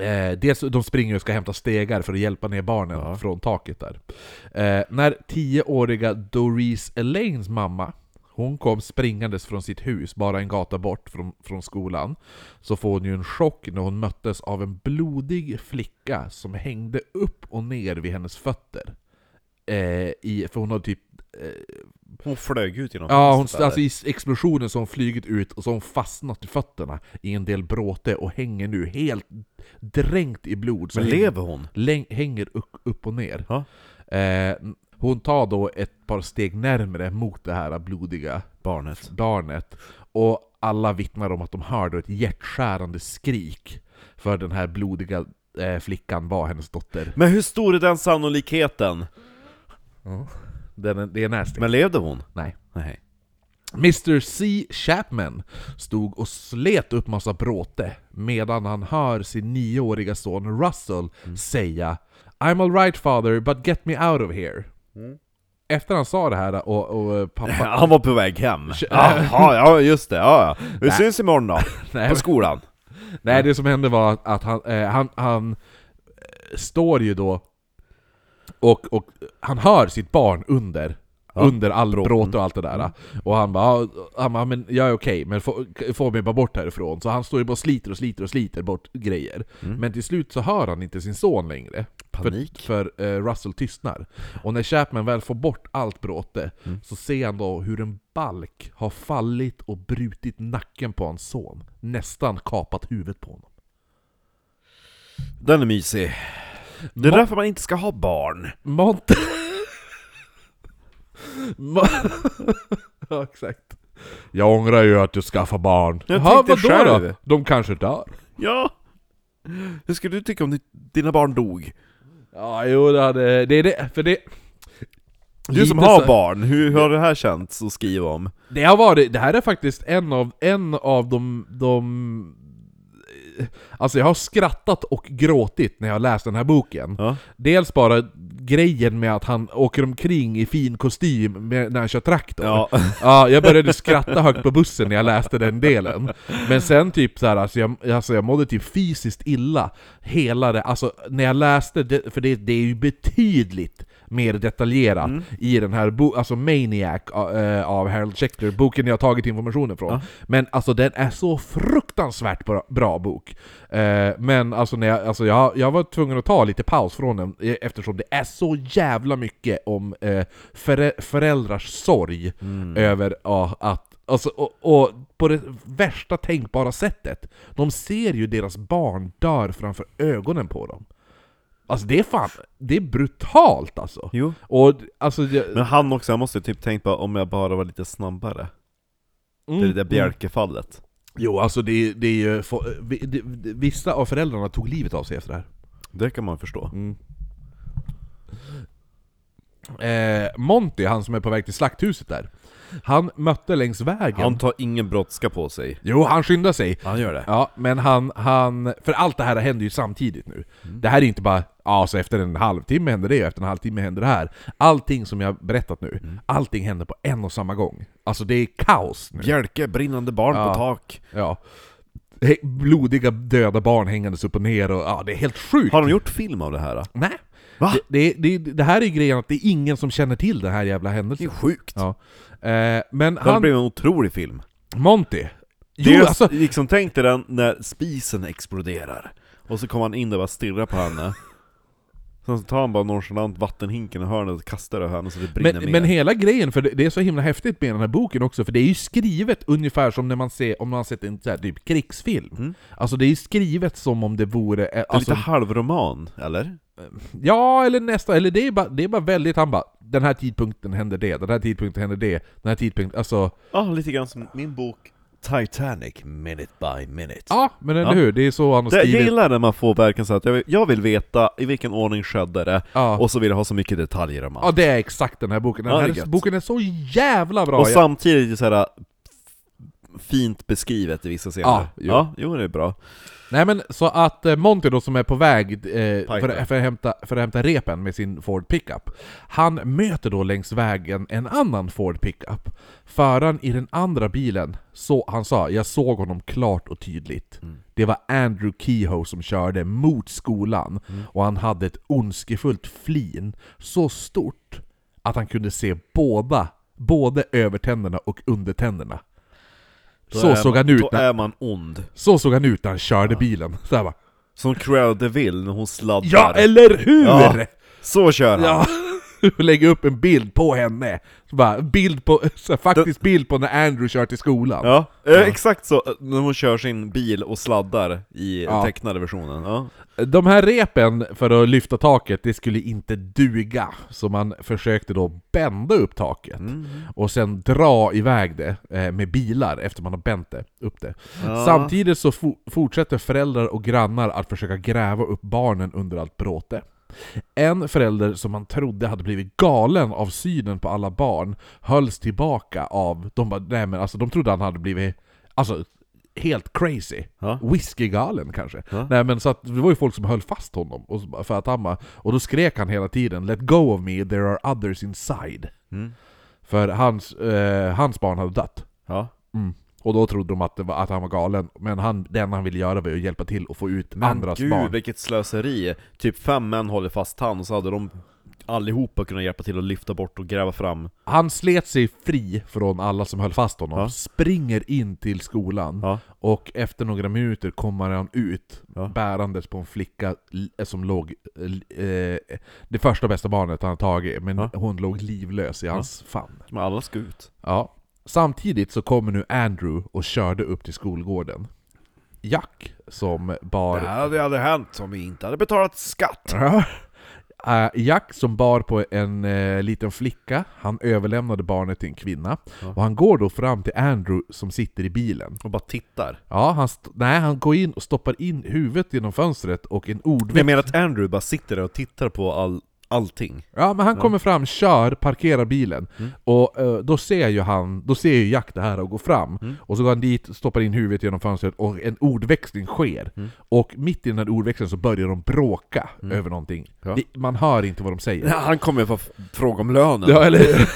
Eh, dels de springer och ska hämta stegar för att hjälpa ner barnen mm. från taket där. Eh, när tioåriga Doris Elaines mamma, hon kom springandes från sitt hus bara en gata bort från, från skolan, så får hon ju en chock när hon möttes av en blodig flicka som hängde upp och ner vid hennes fötter. Eh, i, för hon hade typ... Eh, hon flög ut genom... Ja, hon, alltså i explosionen så hon flygit ut och så hon fastnat i fötterna i en del bråte och hänger nu helt dränkt i blod. Men lever hon? Läng, hänger upp, upp och ner. Ja. Eh, Hon tar då ett par steg närmare mot det här blodiga barnet. barnet. Och alla vittnar om att de hör då ett hjärtskärande skrik. För den här blodiga eh, flickan var hennes dotter. Men hur stor är den sannolikheten? Mm. Den, det är nästan. Men levde hon? Nej. Nej. mister C. Chapman stod och slet upp massa bråte medan han hör sin nioåriga son Russell mm. säga "I'm all right, father, but get me out of here." Mm. Efter han sa det här och, och pappa... Han var på väg hem. Jaha, ja, just det. Ja, ja. Vi syns imorgon då. På skolan. Nej, det som hände var att han, eh, han, han står ju då och, och han hör sitt barn under ja, under all bråt och allt det där. Och han bara, han bara men jag är okej, men få, få mig bara bort härifrån. Så han står ju bara och sliter och sliter och sliter bort grejer. Mm. Men till slut så hör han inte sin son längre. Panik. För, för eh, Russell tystnar. Och när Chapman väl får bort allt bråte mm. så ser han då hur en balk har fallit och brutit nacken på hans son. Nästan kapat huvudet på honom. Den är mysig. Det är Mon- därför man inte ska ha barn. Monty... Ja, exakt. Jag ångrar ju att du skaffar barn. Jag Jaha, vad då, då? De kanske dör. Ja. Hur skulle du tycka om dina barn dog? Ja, jo, det hade, det är det. För det... Du som har så... barn, hur har det här känts att skriva om? Det har varit, det här är faktiskt en av, en av de, de alltså jag har skrattat och gråtit när jag läst den här boken. Ja. Dels bara grejen med att han åker omkring i fin kostym med, när han kör traktor. Ja. Ja, jag började skratta högt på bussen när jag läste den delen. Men sen typ så här, alltså jag, alltså jag mådde typ fysiskt illa hela det, alltså när jag läste det, för det, det är ju betydligt mer detaljerat mm. i den här bo- alltså Maniac äh, av Harold Schechter, boken jag har tagit informationen från. Ja. Men alltså den är så fruktansvärt bra, bra bok. Eh, men alltså, när jag, alltså jag, jag var tvungen att ta lite paus från den eftersom det är så jävla mycket om eh, förä- föräldrars sorg mm. över ja, att alltså, och, och på det värsta tänkbara sättet. De ser ju deras barn dör framför ögonen på dem. Alltså det är fan, det är brutalt alltså. Jo. Och, alltså, jag... Men han också, jag måste typ tänka på om jag bara var lite snabbare. Mm. Det är det där Bjerke-fallet. Jo, alltså det, det är ju... Vissa av föräldrarna tog livet av sig efter det här. Det kan man förstå. Mm. Eh, Monty, han som är på väg till slakthuset där. Han mötte längs vägen. Han tar ingen brottska på sig. Jo, han skyndar sig. Han gör det. Ja, men han, han... För allt det här händer ju samtidigt nu. Mm. Det här är ju inte bara... Ja, så efter en halvtimme händer det, efter en halvtimme händer det här. Allting som jag berättat nu, mm. allting händer på en och samma gång. Alltså det är kaos nu. Bjälke, brinnande barn ja. På tak. Ja. Blodiga döda barn hängandes upp och ner. Och, ja, det är helt sjukt. Har de gjort film av det här? Då? Nej. Va? Det, det, det, det här är ju grejen att det är ingen som känner till den här jävla händelsen. Det är sjukt. Ja. Eh, men det han... blev en otrolig film. Monty. Jo, jag alltså... liksom tänkte den när spisen exploderar. Och så kommer han in där och bara stirrar på henne. Sen tar han bara nonchalant vattenhinken och hörnet och kastar det här så det brinner men, men hela grejen, för det är så himla häftigt med den här boken också, för det är ju skrivet ungefär som när man ser, om man har sett en så här, typ krigsfilm. Mm. Alltså det är ju skrivet som om det vore... Det är alltså, lite halvroman, eller? Ja, eller nästa, eller det är bara, det är bara väldigt, han bara, den här tidpunkten händer det, den här tidpunkten händer det, den här tidpunkten, alltså... Ja, oh, lite grann som min bok Titanic minute by minute. Ja, men eller ja. Hur? Det är så han har skrivit. Jag gillar när man får verkligen så att jag vill, jag vill veta i vilken ordning skedde det ja. Och så vill jag ha så mycket detaljer om allt. Ja, det är exakt den här boken. Den ja, här boken är så jävla bra. Och samtidigt så här fint beskrivet i vissa scener. Ja, jo. Ja, jo det är bra. Nej men så att Monty då som är på väg eh, för, för, att hämta, för att hämta repen med sin Ford pickup. Han möter då längs vägen en annan Ford pickup. Föraren i den andra bilen, så han sa, jag såg honom klart och tydligt. Mm. Det var Andrew Kehoe som körde mot skolan. Mm. Och han hade ett ondskefullt flin så stort att han kunde se båda, både övertänderna och undertänderna. Då så såg man, han ut när, då är man ond. Så såg han ut när han körde ja. Bilen. Så här bara. Som Cruella de Vil när hon sladdar. Ja, eller hur? Ja, så kör han. Ja. Lägger upp en bild på henne. Så bara, bild på, så faktiskt det... bild på när Andrew kör till skolan. Ja. Ja, exakt så. När hon kör sin bil och sladdar i ja. Tecknade versionen. Ja. De här repen för att lyfta taket, det skulle inte duga. Så man försökte då bända upp taket. Mm. Och sen dra iväg det med bilar efter man har bänt det, upp det. Ja. Samtidigt så fo- fortsätter föräldrar och grannar att försöka gräva upp barnen under allt bråte. En förälder som man trodde hade blivit galen av synen på alla barn hölls tillbaka av de bara, nej men alltså de trodde han hade blivit alltså helt crazy. Ja. Whiskygalen kanske. Ja. Nej men så att det var ju folk som höll fast honom och för att han bara, och då skrek han hela tiden let go of me there are others inside. Mm. För hans eh, hans barn hade dött. Ja. Mm. Och då trodde de att, det var, att han var galen. Men han, det enda han ville göra var att hjälpa till och få ut men andras gud, barn. Men gud, vilket slöseri. Typ fem män håller fast han och så hade de allihopa kunnat hjälpa till att lyfta bort och gräva fram. Han slet sig fri från alla som höll fast honom. Ja. Springer in till skolan. Ja. Och efter några minuter kommer han ut ja. Bärandes på en flicka som låg eh, det första bästa barnet han tagit. Men ja. Hon låg livlös i hans ja. Famn. Men alla ska ut. Ja. Samtidigt så kommer nu Andrew och körde upp till skolgården. Jack som bar... Det hade, hade hänt om vi inte hade betalat skatt. uh, Jack som bar på en uh, liten flicka. Han överlämnade barnet till en kvinna. Ja. Och han går då fram till Andrew som sitter i bilen. Och bara tittar. Ja, han, st- nej, han går in och stoppar in huvudet genom fönstret och en ordvits. Jag menar att Andrew bara sitter där och tittar på all... allting. Ja, men han ja. kommer fram, kör, parkerar bilen. Mm. Och uh, då ser ju han, då ser ju Jack det här och går fram. Mm. Och så går han dit, stoppar in huvudet genom fönstret och en ordväxling sker. Mm. Och mitt i den här ordväxlingen så börjar de bråka mm. över någonting. Ja. Det, man hör inte vad de säger. Ja, han kommer få fråga om lönen. Ja, eller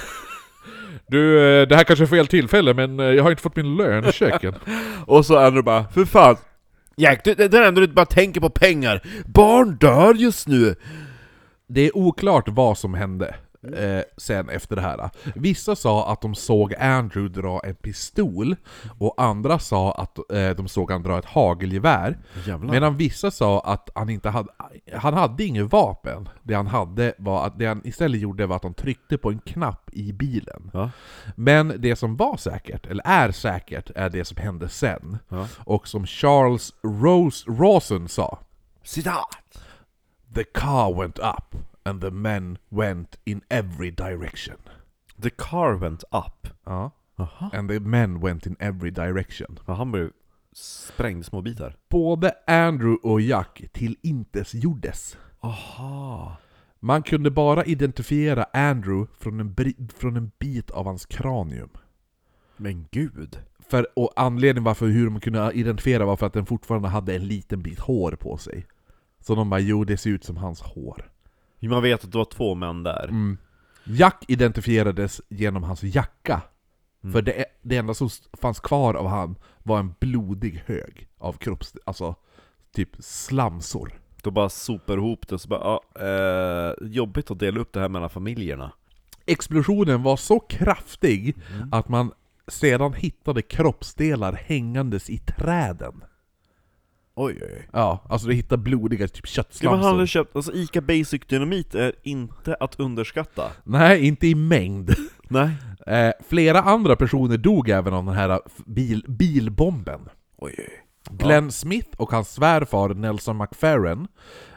du, det här kanske är fel tillfälle, men jag har inte fått min lön i köken. Och så Andrew bara, för fan Jack, det, det är ändå inte bara tänker på pengar. Barn dör just nu. Det är oklart vad som hände eh, sen efter det här. Vissa sa att de såg Andrew dra en pistol och andra sa att eh, de såg han dra ett hagelgevär. Jävlar. Medan vissa sa att han inte hade han hade inget vapen. Det han hade var att det han istället gjorde var att han tryckte på en knapp i bilen. Ja. Men det som var säkert eller är säkert är det som hände sen. Ja. Och som Charles Rose Rawson sa. Citat. The car went up and the men went in every direction. The car went up. Ja. Aha. And the men went in every direction. Ja, han blev sprängd små bitar. Både Andrew och Jack till intes gjordes. Aha. Man kunde bara identifiera Andrew från en, bri- från en bit av hans kranium. Men gud. För, och anledningen varför hur man kunde identifiera var för att den fortfarande hade en liten bit hår på sig. Så de bara, jo, det ser ut som hans hår. Man vet att det var två män där. Mm. Jack identifierades genom hans jacka. Mm. För det, det enda som fanns kvar av han var en blodig hög av kropps... Alltså, typ slamsor. Då bara sopar ihop det. Så bara, ja, eh, jobbigt att dela upp det här mellan familjerna. Explosionen var så kraftig mm. att man sedan hittade kroppsdelar hängandes i träden. Oj, oj, oj. Ja, alltså det hittar blodiga typ köttslamsor. Ja, han har köpt, alltså Ica Basic Dynamit är inte att underskatta. Nej, inte i mängd. Nej. Eh, flera andra personer dog även av den här bil, bilbomben. Oj, oj. Glenn ja. Smith och hans svärfar Nelson McFarren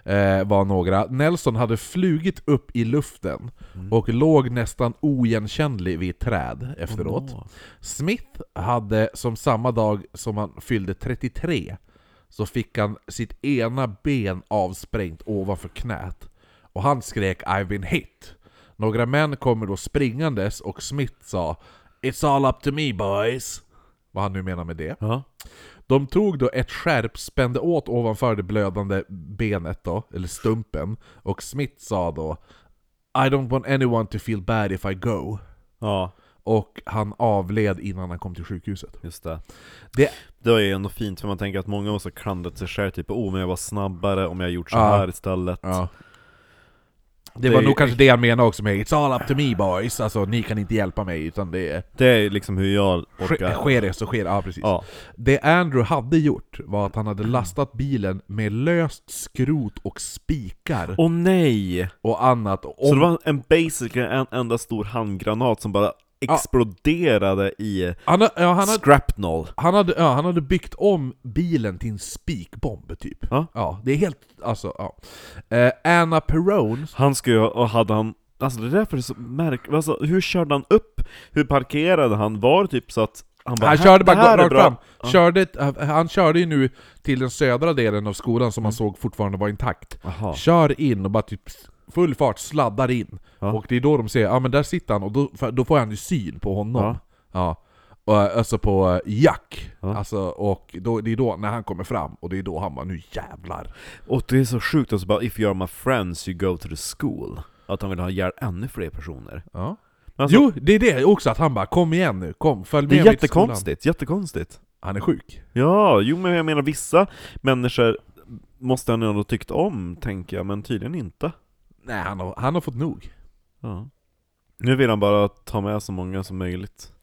eh, var några. Nelson hade flugit upp i luften mm. och låg nästan oigenkännlig vid ett träd efteråt. Oh no. Smith hade som samma dag som han fyllde trettiotre så fick han sitt ena ben avsprängt ovanför knät. Och han skrek I've been hit. Några män kommer då springandes och Smith sa It's all up to me boys. Vad han nu menar med det. Uh-huh. De tog då ett skärp, spände åt ovanför det blödande benet då, eller stumpen. Och Smith sa då I don't want anyone to feel bad if I go. Ja. Uh-huh. Och han avled innan han kom till sjukhuset. Just det. Det, det är ju ändå fint för man tänker att många också klandrat sig själv. Typ, oh men jag var snabbare om jag gjort så här ja. istället. Ja. Det, det var är... nog kanske det jag menar också med It's all up to me boys. Alltså ni kan inte hjälpa mig utan det är... Det är liksom hur jag orkar. Sker det så sker det, ja precis. Ja. Det Andrew hade gjort var att han hade lastat bilen med löst skrot och spikar. Åh nej! Och annat. Om... Så det var en basic, en enda stor handgranat som bara... exploderade ah. i han, ja, han scrapnel. Hade, han, hade, ja, han hade byggt om bilen till en spikbomb typ. Ah. Ja, det är helt alltså ja. Eh, Anna Perone. Han skulle och hade han alltså det är därför det är så märk alltså, hur körde han upp? Hur parkerade han? Var typ så att han bara han körde bara rakt fram. Ah. Körde han körde ju nu till den södra delen av skolan som mm. man såg fortfarande var intakt. Aha. Kör in och bara typ full fart sladdar in. Ja. Och det är då de säger, ja ah, men där sitter han. Och då, då får han ju syn på honom. Ja. Ja. Alltså på Jack. Ja. Alltså, och då, det är då när han kommer fram. Och det är då han bara, nu jävlar. Och det är så sjukt. Alltså bara, if you're my friends you go to the school. Att han vill ha hjälp ännu fler personer. Ja. Alltså, jo, det är det också. Att han bara, kom igen nu. Kom, följ med. Det är jättekonstigt, jättekonstigt. Han är sjuk. Ja, jo men jag menar vissa människor måste han ändå tyckt om, tänker jag. Men tydligen inte. Nej, han har, han har fått nog. Ja. Nu vill han bara ta med så många som möjligt.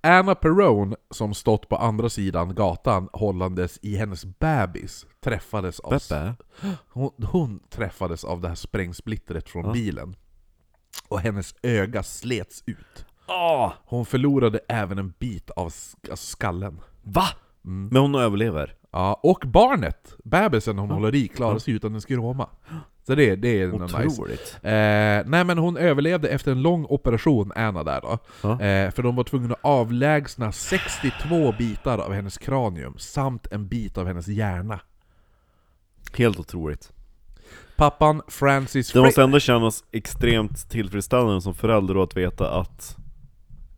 Anna Perone, som stått på andra sidan gatan hållandes i hennes bebis, träffades av hon, hon träffades av det här sprängsplittret från ja. bilen. Och hennes öga slets ut. Oh! Hon förlorade även en bit av sk- skallen. Va? Mm. Men hon överlever. Ja, och barnet, bebisen hon ja. håller i, klarar sig utan en skiroma. Så det, det är otroligt. Nice. Eh, nej men hon överlevde efter en lång operation, Anna där då. Ja. Eh, för de var tvungna att avlägsna sextiotvå bitar av hennes kranium samt en bit av hennes hjärna. Helt otroligt. pappan Francis Fritz. Det måste ändå kännas extremt tillfredsställande som förälder att veta att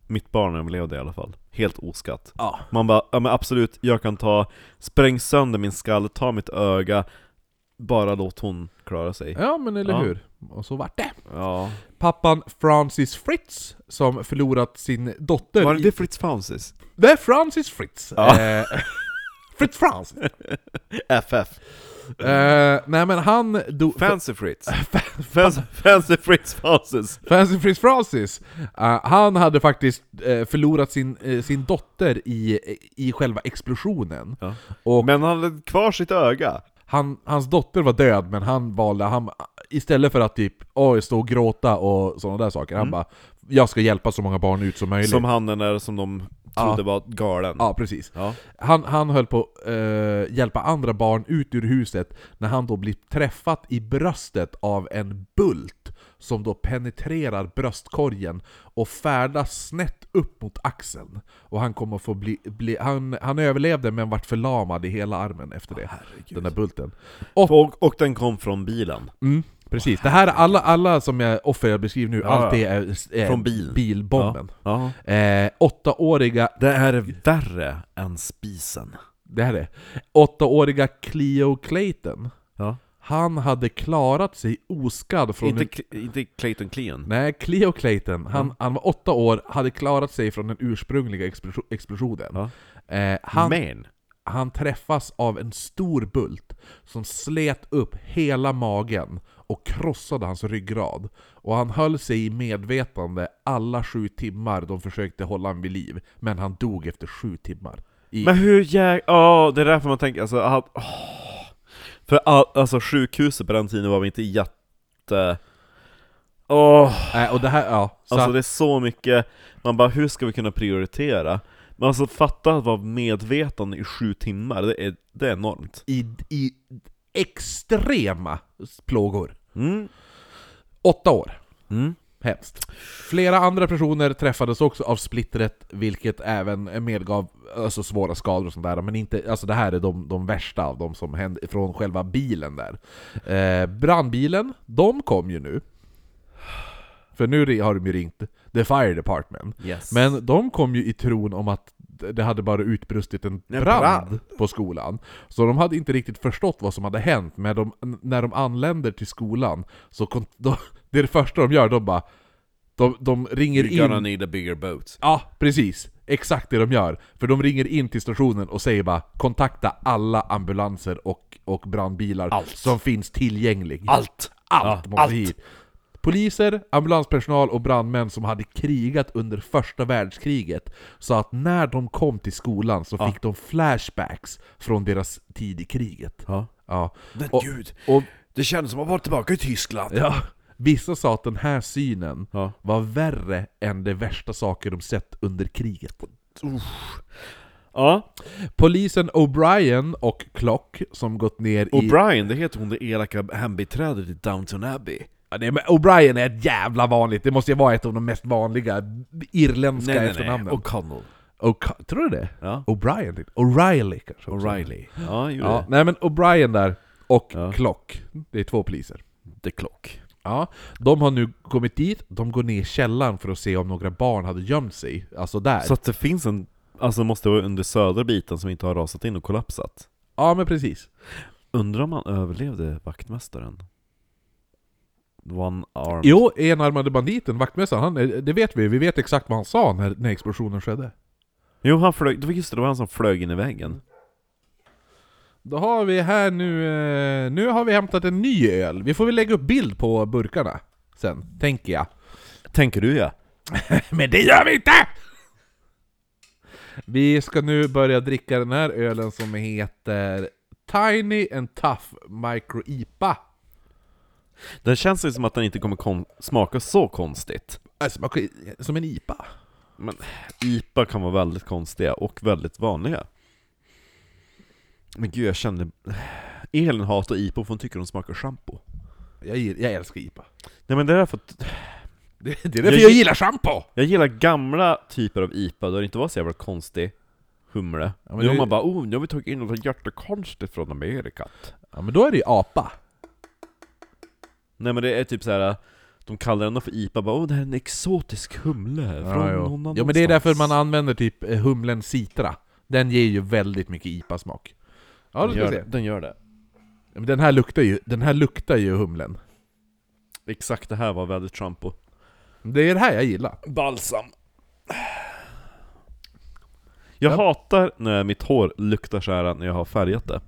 mitt barn överlevde i alla fall. Helt oskatt. Ja. Man bara, ja men absolut, jag kan ta, spräng sönder min skall, ta mitt öga, bara låt hon klara sig. Ja, men eller ja. hur? Och så vart det. Ja. Pappan Francis Fritz, som förlorat sin dotter. Var det i... Fritz Francis? Det är Francis Fritz. Ja. Eh, Fritz Francis. F F. Eh, nej, men han... Do... Fancy Fritz. Fancy, Fancy Fritz Francis. Fancy Fritz Francis. Uh, han hade faktiskt uh, förlorat sin, uh, sin dotter i, i själva explosionen. Ja. Och... Men han hade kvar sitt öga. Han, hans dotter var död, men han valde, han, istället för att typ oh, stå och gråta och sådana där saker, mm. han bara, jag ska hjälpa så många barn ut som möjligt. Som han är, som de trodde ja. var galen. Ja, precis. Ja. Han, han höll på att eh, hjälpa andra barn ut ur huset när han då blir träffat i bröstet av en bult som då penetrerar bröstkorgen och färdas snett upp mot axeln. Och han kommer att få bli, bli han, han överlevde men vart förlamad i hela armen efter det. Åh, den där bulten. Och, och, och den kom från bilen. Mm, precis. Åh, det här är alla, alla som jag offer jag beskriver nu, ja, allt det är, är från bil. bilbomben. Ja, ja. Eh, åttaåriga... Det här är värre än spisen. Det här är åttaåriga Cleo Clayton. Ja. Han hade klarat sig oskadd från... Inte, en... inte Clayton Clean. Nej, Cleo Clayton. Han, mm. han var åtta år, hade klarat sig från den ursprungliga explosionen. Ja. Eh, han, Men. han träffas av en stor bult som slet upp hela magen och krossade hans ryggrad. Och han höll sig i medvetande alla sju timmar de försökte hålla honom vid liv. Men han dog efter sju timmar. I... Men hur jag... Ja, oh, det är därför man tänker... Alltså, han... oh. För all, alltså sjukhuset på den tiden var vi inte jätte... Åh! Oh. Äh, och det här, ja. Så alltså att... det är så mycket... Man bara, hur ska vi kunna prioritera? Men alltså fatta att vara medveten i sju timmar, det är, det är enormt. I, i extrema plågor. Mm. Åtta år. Mm. Hemskt. Flera andra personer träffades också av splittret, vilket även medgav alltså svåra skador och sånt där, men inte, alltså det här är de, de värsta av de som hände från själva bilen där. Eh, brandbilen, de kom ju nu. För nu har de ju ringt The Fire Department. Yes. Men de kom ju i tron om att det hade bara utbrustit en brand, brand på skolan. Så de hade inte riktigt förstått vad som hade hänt. Men de, när de anländer till skolan så kom, de, det är det första de gör. De bara, de, de ringer in. You're gonna need a bigger boat. Ja, precis. Exakt det de gör. För de ringer in till stationen och säger bara, kontakta alla ambulanser och, och brandbilar. Allt. Som finns tillgänglig. Allt. Allt. Ja, allt. Hit. Poliser, ambulanspersonal och brandmän som hade krigat under första världskriget, så att när de kom till skolan så ja. fick de flashbacks från deras tid i kriget. Ja. Ja. Men och, gud, och, det kändes som att vara tillbaka i Tyskland. Ja. Vissa sa att den här synen ja. var värre än de värsta saker de sett under kriget. Uff. Ja. Polisen O'Brien och Klock som gått ner O'Brien, i... O'Brien, det heter hon, det elaka hembiträdet i Downton Abbey. Nej, men O'Brien är ett jävla vanligt. Det måste ju vara ett av de mest vanliga irländska nej, nej, efternamnen. Nej, O'Connell. O'Connell. Tror du det? Ja. O'Brien. O'Reilly kanske. O'Reilly. Ja, ju ja. Nej, men O'Brien där och ja. Klock. Det är två poliser. The Klock. Ja, de har nu kommit dit. De går ner i källaren för att se om några barn hade gömt sig. Alltså där. Så att det finns en... Alltså det måste vara under södra biten som inte har rasat in och kollapsat. Ja, men precis. Undrar om man överlevde vaktmästaren. One arm. Jo, enarmade banditen, vaktmästaren, han, det vet vi. Vi vet exakt vad han sa när, när explosionen skedde. Jo, han flög, det var just det, det var han som flög in i väggen. Då har vi här nu, nu har vi hämtat en ny öl. Vi får väl lägga upp bild på burkarna sen, tänker jag. Tänker du ja. Men det gör vi inte! Vi ska nu börja dricka den här ölen som heter Tiny and Tough Micro I P A. Den känns ju som att den inte kommer kon- smaka så konstigt. Som en I P A. Men I P A kan vara väldigt konstiga och väldigt vanliga. Men gud, jag känner... Elin hatar I P A för hon tycker hon smakar shampoo. Jag, jag älskar I P A. Nej, men det är därför att... Det, det är därför jag, jag gillar shampoo. Jag gillar gamla typer av I P A där det inte var så jävla konstig humle. Ja, men nu har man bara, oh, nu har vi tagit in något hjärtekonstigt från Amerika. Ja, men då är det ju apa. Nej, men det är typ så här. De kallar den för I P A. Bara, åh, det här är en exotisk humle från ja, ja. någon annanstans. Ja, men det är därför man använder typ humlen Citra. Den ger ju väldigt mycket I P A-smak. Ja, den gör, se. den gör det. Men den här luktar ju, den här luktar ju humlen. Exakt, det här var väldigt Trumpo. Det är det här jag gillar. Balsam. Jag ja. hatar när mitt hår luktar så här när jag har färgat det.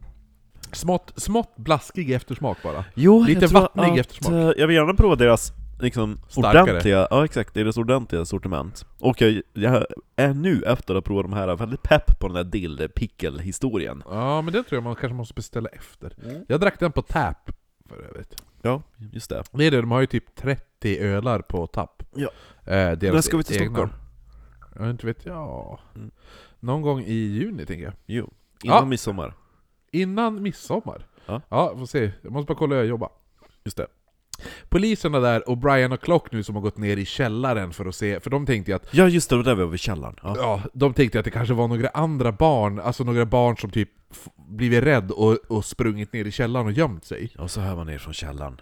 Smått, smått blaskig eftersmak bara. Jo, lite vattnig att, eftersmak. Jag vill gärna prova deras liksom, ordentliga, ja, exakt, deras ordentliga sortiment. Och jag, jag är nu efter att prova de här väldigt pepp på den där dill-pickel-historien. Ja, men det tror jag man kanske måste beställa efter. Mm. Jag drack den på tap för övrigt. Ja, just det. Det är det, de har ju typ trettio ölar på tapp. Ja. Eh, men ska vi till egna. Stockholm? Jag inte vet, ja. Mm. Någon gång i juni tänker jag. Jo, innan ja. midsommar. Innan midsommar. Ja. ja, får se. Jag måste bara kolla hur jag jobbar. Just det. Poliserna där och Brian och Clock nu som har gått ner i källaren för att se. För de tänkte ju att... Ja, just det. Där var vi i källaren. Ja. ja, de tänkte att det kanske var några andra barn. Alltså några barn som typ blivit rädd och, och sprungit ner i källaren och gömt sig. Och så hör man ner från källaren.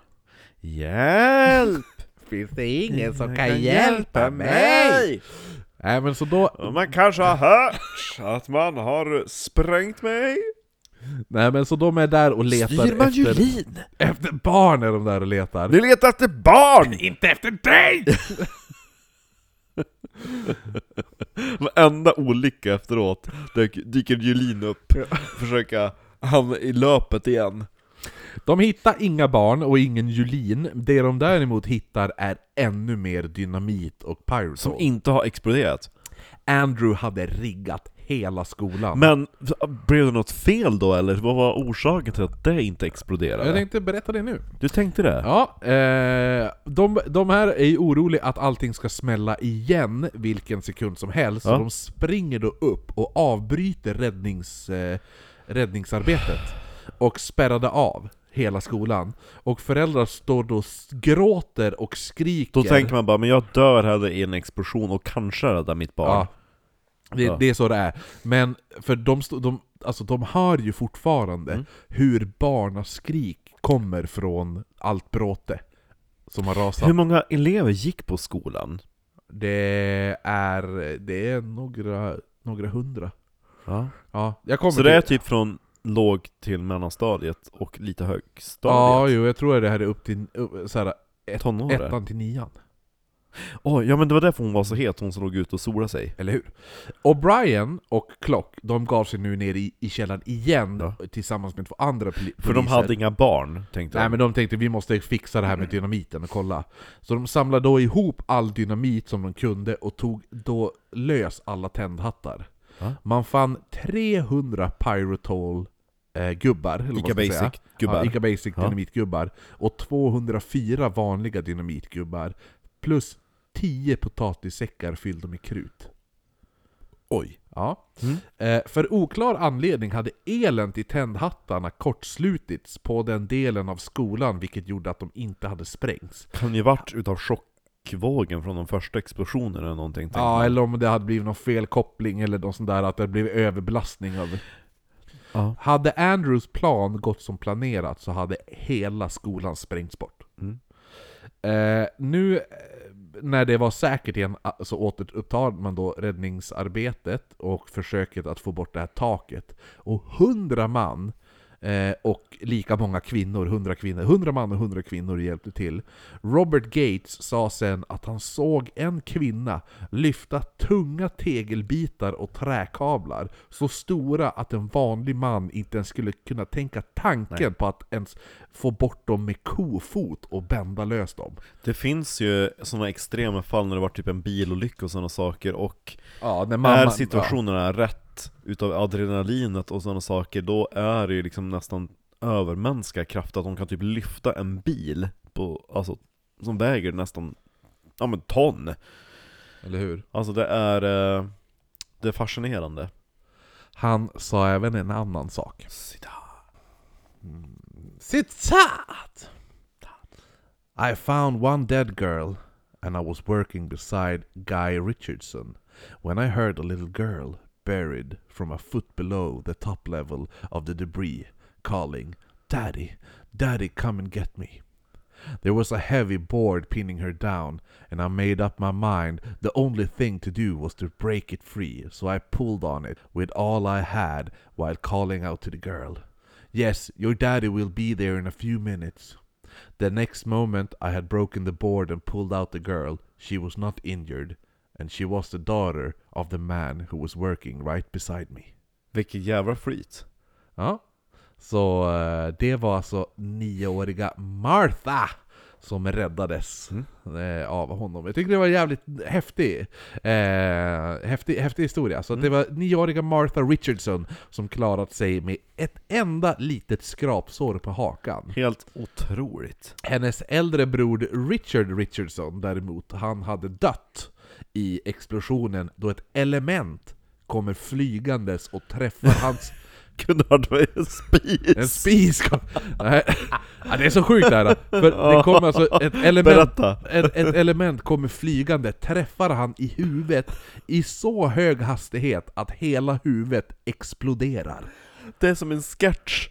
Hjälp! Finns det ingen som kan hjälpa mig? Nej, men så då... Man kanske har hört att man har sprängt mig. Nej, men så de är där och letar efter, efter barn är de där och letar. Du letar efter barn, inte efter dig! Varenda olycka efteråt dyker Julin upp och försöka hamna i löpet igen. De hittar inga barn och ingen Julin. Det de däremot hittar är ännu mer dynamit och pyroton. Som inte har exploderat. Andrew hade riggat hela skolan. Men blev det något fel då, eller vad var orsaken till att det inte exploderade? Jag tänkte berätta det nu. Du tänkte det? Ja, eh, de, de här är ju oroliga att allting ska smälla igen vilken sekund som helst. Ja. Så de springer då upp och avbryter räddnings, eh, räddningsarbetet och spärrade av hela skolan. Och föräldrar står då och gråter och skriker. Då tänker man bara, men jag dör här i en explosion och kanske räddar mitt barn. Ja. Det, det är så det är. Men för de, de, alltså de hör ju fortfarande mm. hur barnaskrik kommer från allt bråte som har rasat. Hur många elever gick på skolan? Det är, det är några, några hundra. Ja. Ja, jag kommer så till... det är typ från låg till mellanstadiet och lite högstadiet. Ja, jo, jag tror att det här är upp till så här, ett, ettan till nian. Oh, ja, men det var därför hon var så het. Hon som låg ut och sola sig. Eller hur? Och Brian och Clock, de gav sig nu ner i, i källaren igen ja. Tillsammans med två andra poliser. För de hade inga barn, tänkte Nej, de. men de tänkte vi måste fixa det här med dynamiten och kolla. Så de samlade då ihop all dynamit som de kunde och tog då lös alla tändhattar. Ha? Man fann trehundra pyrotol eh, gubbar. Ica Basic gubbar. Ja, Ica Basic dynamitgubbar. Och tvåhundrafyra vanliga dynamitgubbar. Plus tio potatissäckar fyllda med krut. Oj. Ja. Mm. Eh, för oklar anledning hade elen i tändhattarna kortslutits på den delen av skolan vilket gjorde att de inte hade sprängts. Kan ju varit utav chockvågen från de första explosionerna eller någonting. Ja, eller om det hade blivit någon felkoppling eller något sånt där, att det blev överbelastning av... Ja. Hade Andrews plan gått som planerat så hade hela skolan sprängts bort. Mm. Eh, nu när det var säkert igen så återupptar man då räddningsarbetet och försöket att få bort det här taket. Och hundra man eh, och lika många kvinnor, hundra kvinnor, hundra man och hundra kvinnor hjälpte till. Robert Gates sa sen att han såg en kvinna lyfta tunga tegelbitar och träkablar så stora att en vanlig man inte ens skulle kunna tänka tanken Nej. på att ens få bort dem med kofot och bända löst dem. Det finns ju sådana extrema fall när det var typ en bilolycka och sådana saker och ja, när, mamma, när situationen är ja. rätt utav adrenalinet och sådana saker, då är det ju liksom nästan övermänskliga krafter att de kan typ lyfta en bil på, alltså, som väger nästan ja, men ton. Eller hur? Alltså det är, det är fascinerande. Han sa även en annan sak. Mm. Citat! I found one dead girl and I was working beside Guy Richardson when I heard a little girl buried from a foot below the top level of the debris calling, Daddy, Daddy, come and get me. There was a heavy board pinning her down, and I made up my mind the only thing to do was to break it free, so I pulled on it with all I had while calling out to the girl. Yes, your daddy will be there in a few minutes. The next moment I had broken the board and pulled out the girl. She was not injured, and she was the daughter of the man who was working right beside me. Vilket jävla skit. Ja. Så uh, det var alltså nioåriga Martha som räddades mm. uh, av honom. Jag tycker det var jävligt häftig, uh, häftig, häftig historia. Så mm. det var nioåriga Martha Richardson som klarat sig med ett enda litet skrapsår på hakan. Helt otroligt. Hennes äldre bror Richard Richardson däremot, han hade dött i explosionen då ett element kommer flygandes och träffar hans... Kunde ha varit en spis. En spis kom... Nej. Ja, det är så sjukt det här. För det kommer alltså ett element, ett, ett element kommer flygande, träffar han i huvudet i så hög hastighet att hela huvudet exploderar. Det är som en sketch.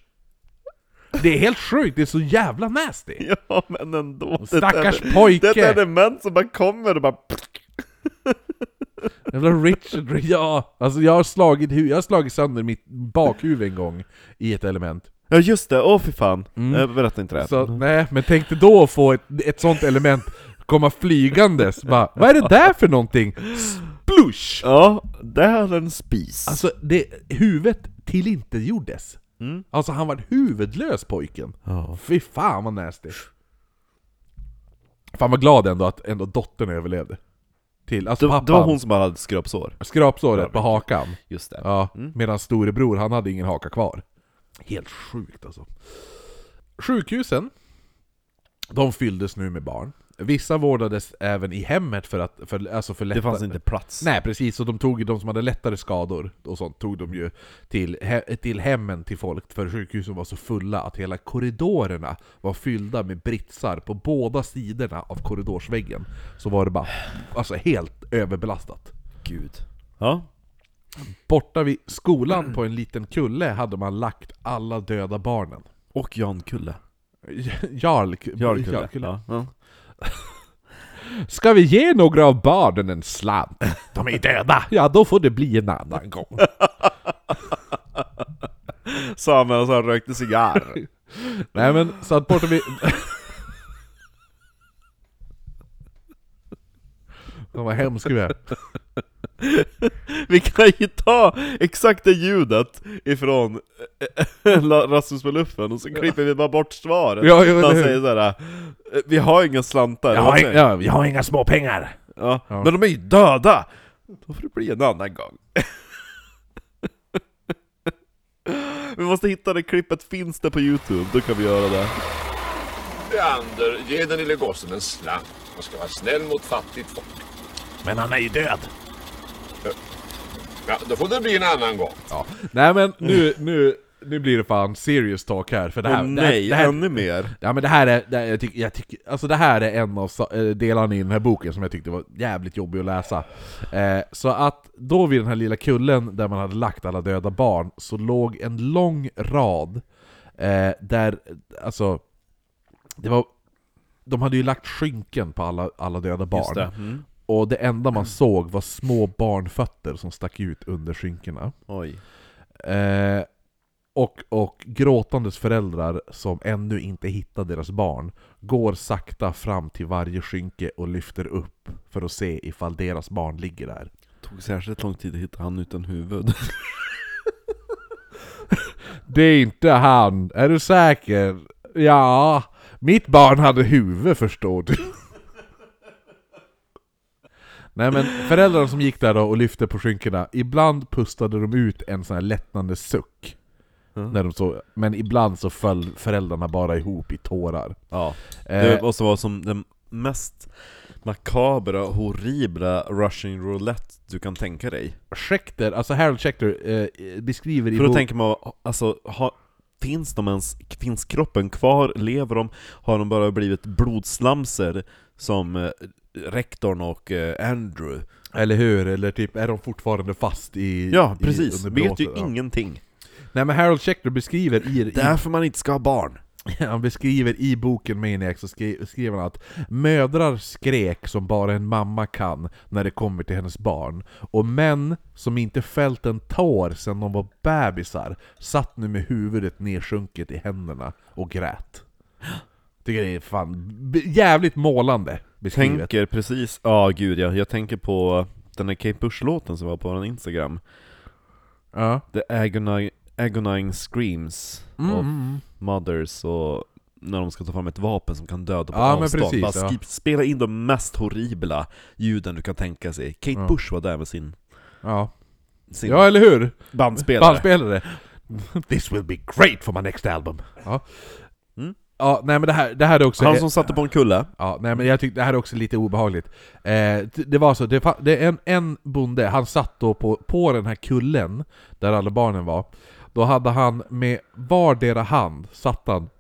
Det är helt sjukt, det är så jävla nasty. Ja, men ändå. Stackars det är, pojke. Det är ett element som bara kommer och bara... Jävla Richard, ja. Alltså jag har slagit jag har slagit sönder mitt bakhuvud en gång i ett element. Ja just det, åh oh, för fan. Mm. Jag berättar inte det. Så, nej, men tänkte då få ett, ett sånt element komma flygandes. Bara, vad är det där för någonting? Splush! Ja, där är en spis. Alltså det, huvudet till inte gjordes. Mm. Alltså han var huvudlös pojken. Oh. Fy fan vad nasty. Fan var glad ändå att ändå dottern överlevde. Till. Alltså det, det var hon som bara hade skrapsår. Skrapsåret på hakan. Just det. Ja, mm. Medan storebror, han hade ingen haka kvar. Helt sjukt alltså. Sjukhusen, de fylldes nu med barn. Vissa vårdades även i hemmet för att för, alltså för lättare... Det fanns inte plats. Nej, precis. Så de tog de som hade lättare skador och sånt tog de ju till, he, till hemmen till folk. För sjukhusen var så fulla att hela korridorerna var fyllda med britsar på båda sidorna av korridorsväggen. Så var det bara alltså helt överbelastat. Gud. Ja. Borta vid skolan på en liten kulle hade man lagt alla döda barnen. Och Jankulle. Jarlkulle. Jarlkulle. Ja, ja. Ska vi ge några av barnen en slant? De är döda. Ja, då får det bli en annan gång. Samuel så rökte cigarr. Nej men så att borta vi. De var hemska. Vi kan ju ta exakt det ljudet ifrån Rasmus med luffen och så klipper vi bara bort svaret. Ja, ja, han säger såhär, vi har inga slantar. Jag har inga, ja, vi har inga små pengar. Ja, ja. Men de är ju döda. Då får det bli en annan gång. Vi måste hitta det klippet, finns det på YouTube. Då kan vi göra det. Leander, ge den lille gossen en slant. Man ska vara snäll mot fattigt folk. Men han är ju död. Ja, då får det bli en annan gång. Ja. Nej men nu nu nu blir det fan serious talk här för det här, oh, nej, det här, det här ännu mer. Ja men det här är det här, jag tycker jag tycker alltså det här är en av delarna i den här boken som jag tyckte var jävligt jobbig att läsa. Eh, så att då vid den här lilla kullen där man hade lagt alla döda barn så låg en lång rad eh, där alltså det var de hade ju lagt skynken på alla alla döda barn. Just det. Mm. Och det enda man såg var små barnfötter som stack ut under skynkorna. Oj. Eh, och, och gråtandes föräldrar som ännu inte hittar deras barn går sakta fram till varje skynke och lyfter upp för att se ifall deras barn ligger där. Det tog särskilt lång tid att hitta han utan huvud. Det är inte han. Är du säker? Ja, mitt barn hade huvud, förstår du. Nej men föräldrarna som gick där då och lyfte på skynkorna, ibland pustade de ut en sån här lättnande suck. Mm. När de så, men ibland så föll föräldrarna bara ihop i tårar. Ja. Det eh, också var som den mest makabra, horribla rushing roulette du kan tänka dig. Schechter, alltså Harold Schechter eh, beskriver i För då bo- tänker man, alltså ha, finns de ens, finns kroppen kvar? Lever de? Har de bara blivit blodslamser som... Eh, rektorn och Andrew. Eller hur? Eller typ, är de fortfarande fast i... Ja, precis. I, vet ju ja. ingenting. Nej, men Harold Schechter beskriver... I, Därför i, man inte ska ha barn. Han beskriver i boken Maniac, så skri- skriver han att mödrar skrek som bara en mamma kan när det kommer till hennes barn, och män som inte fällt en tår sedan de var bebisar satt nu med huvudet nedsjunket i händerna och grät. Tycker det är fan jävligt målande beskrivet. Tänker precis, ja oh, gud ja. Jag tänker på den här Kate Bush-låten som var på vår Instagram. Ja. Uh. The Agony Agonizing Screams mm. of Mothers, och när de ska ta fram ett vapen som kan döda på ja, avstånd. Precis, bara skip, ja. Spela in de mest horribla ljuden du kan tänka sig. Kate ja. Bush var där med sin, ja. sin ja, eller hur? bandspelare. bandspelare. This will be great for my next album. Ja. Mm. Ja, nej, men det här, det här är också... Han som satte på en kulla. Ja, nej, men jag tyckte det här är också lite obehagligt. Eh, det var så, det, det är en, en bonde, han satt då på, på den här kullen där alla barnen var. Då hade han med vardera hand satt han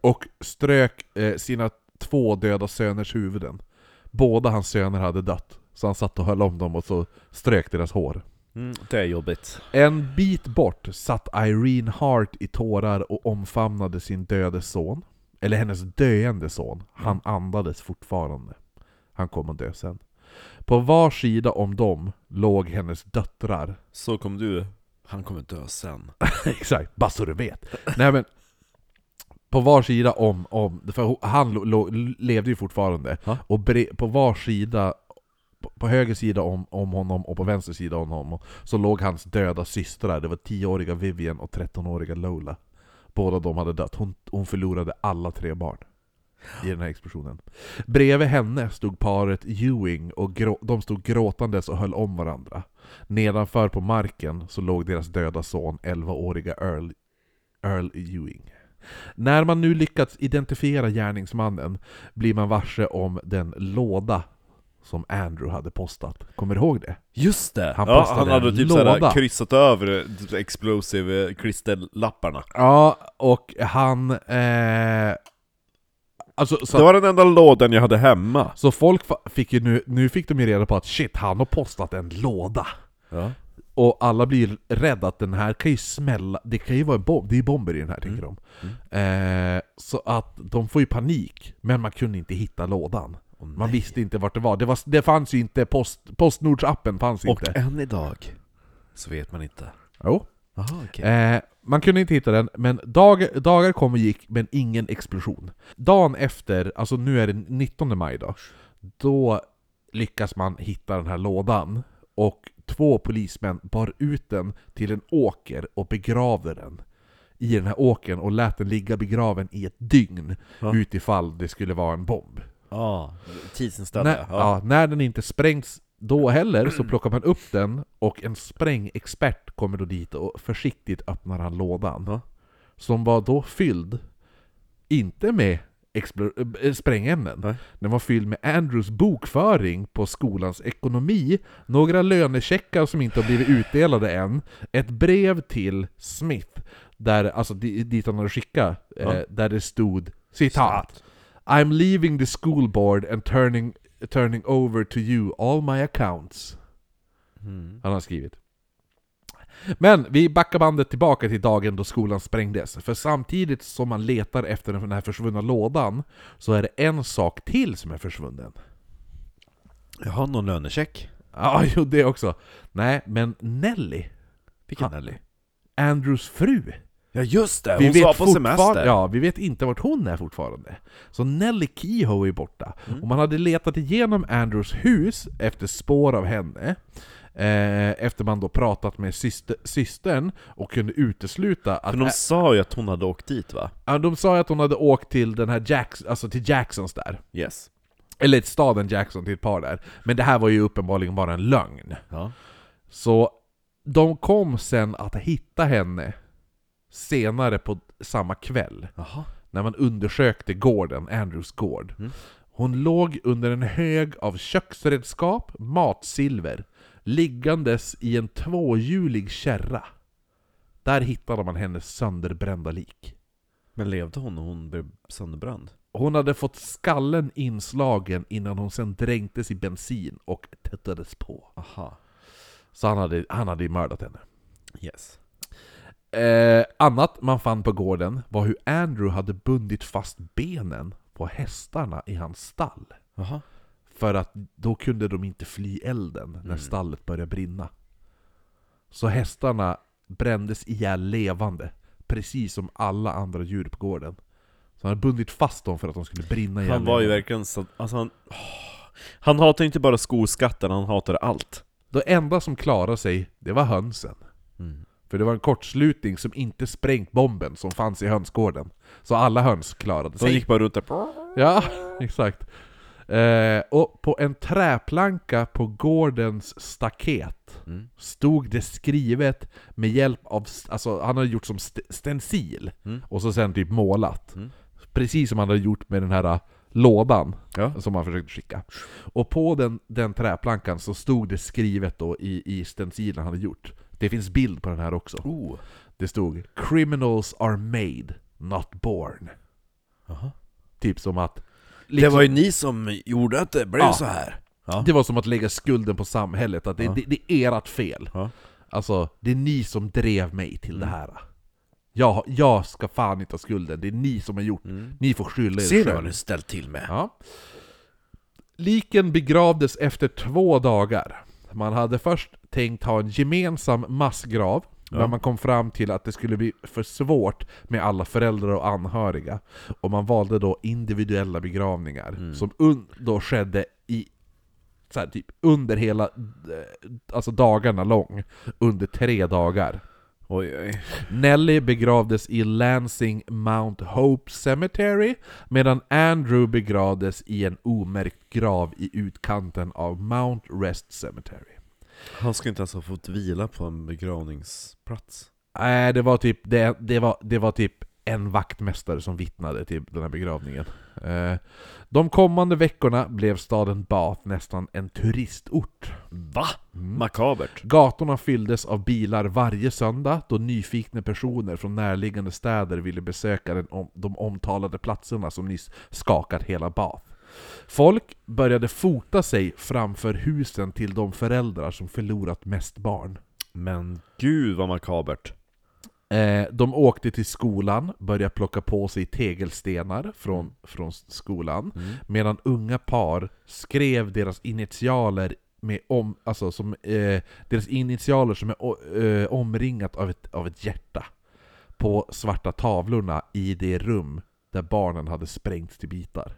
och strök eh, sina två döda söners huvuden. Båda hans söner hade dött. Så han satt och höll om dem och så strök deras hår. Mm, det är jobbigt. En bit bort satt Irene Hart i tårar och omfamnade sin döde son. Eller hennes döende son. Han andades fortfarande. Han kom att dö sen. På var sida om dem låg hennes döttrar. Så kom du... Han kommer dö sen. Exakt, bara så du vet. Nej, men på var sida om, om för han lo, lo, levde ju fortfarande. Ha? Och bre, på var sida, på, på höger sida om, om honom och på vänster sida om honom så låg hans döda systrar. Det var tioåriga Vivian och trettonåriga Lola. Båda de hade dött. Hon, hon förlorade alla tre barn i den här explosionen. Bredvid henne stod paret Ewing och grå- de stod gråtandes och höll om varandra. Nedanför på marken så låg deras döda son, elvaåriga Earl, Earl Ewing. När man nu lyckats identifiera gärningsmannen blir man varse om den låda som Andrew hade postat. Kommer du ihåg det? Just det! Han, ja, han hade typ såhär kryssat över explosive kristellapparna. Ja, och han... Eh... Alltså, så det var den enda lådan jag hade hemma. Så folk fick ju nu, nu fick de ju reda på att shit, han har postat en låda. Ja. Och alla blir rädda att den här kan ju smälla. Det kan ju vara en bomb. Det är bomber i den här, tänker mm. de. Mm. Eh, så att de får ju panik. Men man kunde inte hitta lådan. Oh, man visste inte vart det var. Det, var, det fanns ju inte. Post, Postnords-appen fanns och inte. Och än idag så vet man inte. Jo. Aha, okay. eh, man kunde inte hitta den, men dag, dagar kom och gick, men ingen explosion. Dagen efter, alltså nu är det nittonde maj då, då lyckas man hitta den här lådan, och två polismän bar ut den till en åker och begravde den i den här åkern och lät den ligga begraven i ett dygn ja. utifall det skulle vara en bomb. Ja, tidsinställda. När, ja. Ja, när den inte sprängs då heller så plockar man upp den, och en sprängexpert kommer då dit och försiktigt öppnar han lådan. Ja. Som var då fylld, inte med expl- sprängämnen. Nej. Den var fylld med Andrews bokföring på skolans ekonomi, några lönecheckar som inte har blivit utdelade än, ett brev till Smith, där, alltså dit han hade skickat, ja. eh, där det stod, citat, "I'm leaving the school board and turning... turning over to you all my accounts." Mm. Han har skrivit. Men vi backar bandet tillbaka till dagen då skolan sprängdes. För samtidigt som man letar efter den här försvunna lådan så är det en sak till som är försvunnen. Jag har någon lönecheck. Ja, jo, det också. Nej, men Nellie. Vilken han, Nellie? Andrews fru. Ja, just det, hon vi vet på semester. Ja, vi vet inte vart hon är fortfarande. Så Nellie Kehoe är borta. Mm. Och man hade letat igenom Andrews hus efter spår av henne. Eh, efter man då pratat med syster, systern och kunde utesluta att... För de sa ju att hon hade åkt dit, va? Ja, de sa ju att hon hade åkt till den här Jackson, alltså till Jacksons där. Yes. Eller till staden Jackson, till ett par där. Men det här var ju uppenbarligen bara en lögn. Ja. Så de kom sen att hitta henne senare på samma kväll. Aha. När man undersökte gården, Andrews gård. Mm. Hon låg under en hög av köksredskap, matsilver, liggandes i en tvåhjulig kärra. Där hittade man hennes sönderbrända lik. Men levde hon när hon blev sönderbränd? Hon hade fått skallen inslagen innan hon sen dränktes i bensin och tättades på. Aha. Så han hade, han hade mördat henne. Yes. Eh, annat man fann på gården var hur Andrew hade bundit fast benen på hästarna i hans stall. Aha. För att då kunde de inte fly elden när mm. stallet började brinna. Så hästarna brändes ihjäl levande, precis som alla andra djur på gården. Så han hade bundit fast dem för att de skulle brinna ihjäl. Han var ju verkligen så... Alltså han, oh, han hatade inte bara skoskatten, han hatade allt. Det enda som klarade sig, det var hönsen. Mm. För det var en kortslutning som inte sprängt bomben som fanns i hönsgården. Så alla höns klarade sig. De gick bara runt där. Ja, exakt. Eh, och på en träplanka på gårdens staket mm. stod det skrivet med hjälp av, alltså han hade gjort som st- stencil mm. och så sen typ målat. Mm. Precis som han hade gjort med den här lådan ja. Som han försökte skicka. Och på den, den träplankan så stod det skrivet då i, i stencilen han hade gjort. Det finns bild på den här också. Oh. Det stod "Criminals are made, not born." Aha. Typ som att liksom, det var ju ni som gjorde att det blev ja, så här. Ja. Det var som att lägga skulden på samhället. Att det, ja. det, det är ert fel. Ja. Alltså, det är ni som drev mig till mm. det här. Jag, jag ska fan inte ha skulden. Det är ni som har gjort. Mm. Ni får skylla er. Ser du vad ni ställt till med? Ja. Liken begravdes efter två dagar. Man hade först tänkt ha en gemensam massgrav. Ja. Men man kom fram till att det skulle bli för svårt med alla föräldrar och anhöriga. Och man valde då individuella begravningar. Mm. Som un- då skedde i, så här, typ under hela alltså dagarna lång. Under tre dagar. Oj, oj. Nellie begravdes i Lansing Mount Hope Cemetery. Medan Andrew begravdes i en omärkt grav i utkanten av Mount Rest Cemetery. Han skulle inte ens ha fått vila på en begravningsplats. Nej, äh, det var typ det, det, var, det var typ en vaktmästare som vittnade till den här begravningen. Eh, de kommande veckorna blev staden Bath nästan en turistort. Va? Mm. Makabert. Gatorna fylldes av bilar varje söndag då nyfikna personer från närliggande städer ville besöka den om, de omtalade platserna som nyss skakat hela Bath. Folk började fota sig framför husen till de föräldrar som förlorat mest barn. Men gud vad makabert. Eh, de åkte till skolan, började plocka på sig tegelstenar från, från skolan. Mm. Medan unga par skrev deras initialer med om, alltså som, eh, deras initialer som är eh, omringat av ett, av ett hjärta på svarta tavlorna i det rum där barnen hade sprängts till bitar.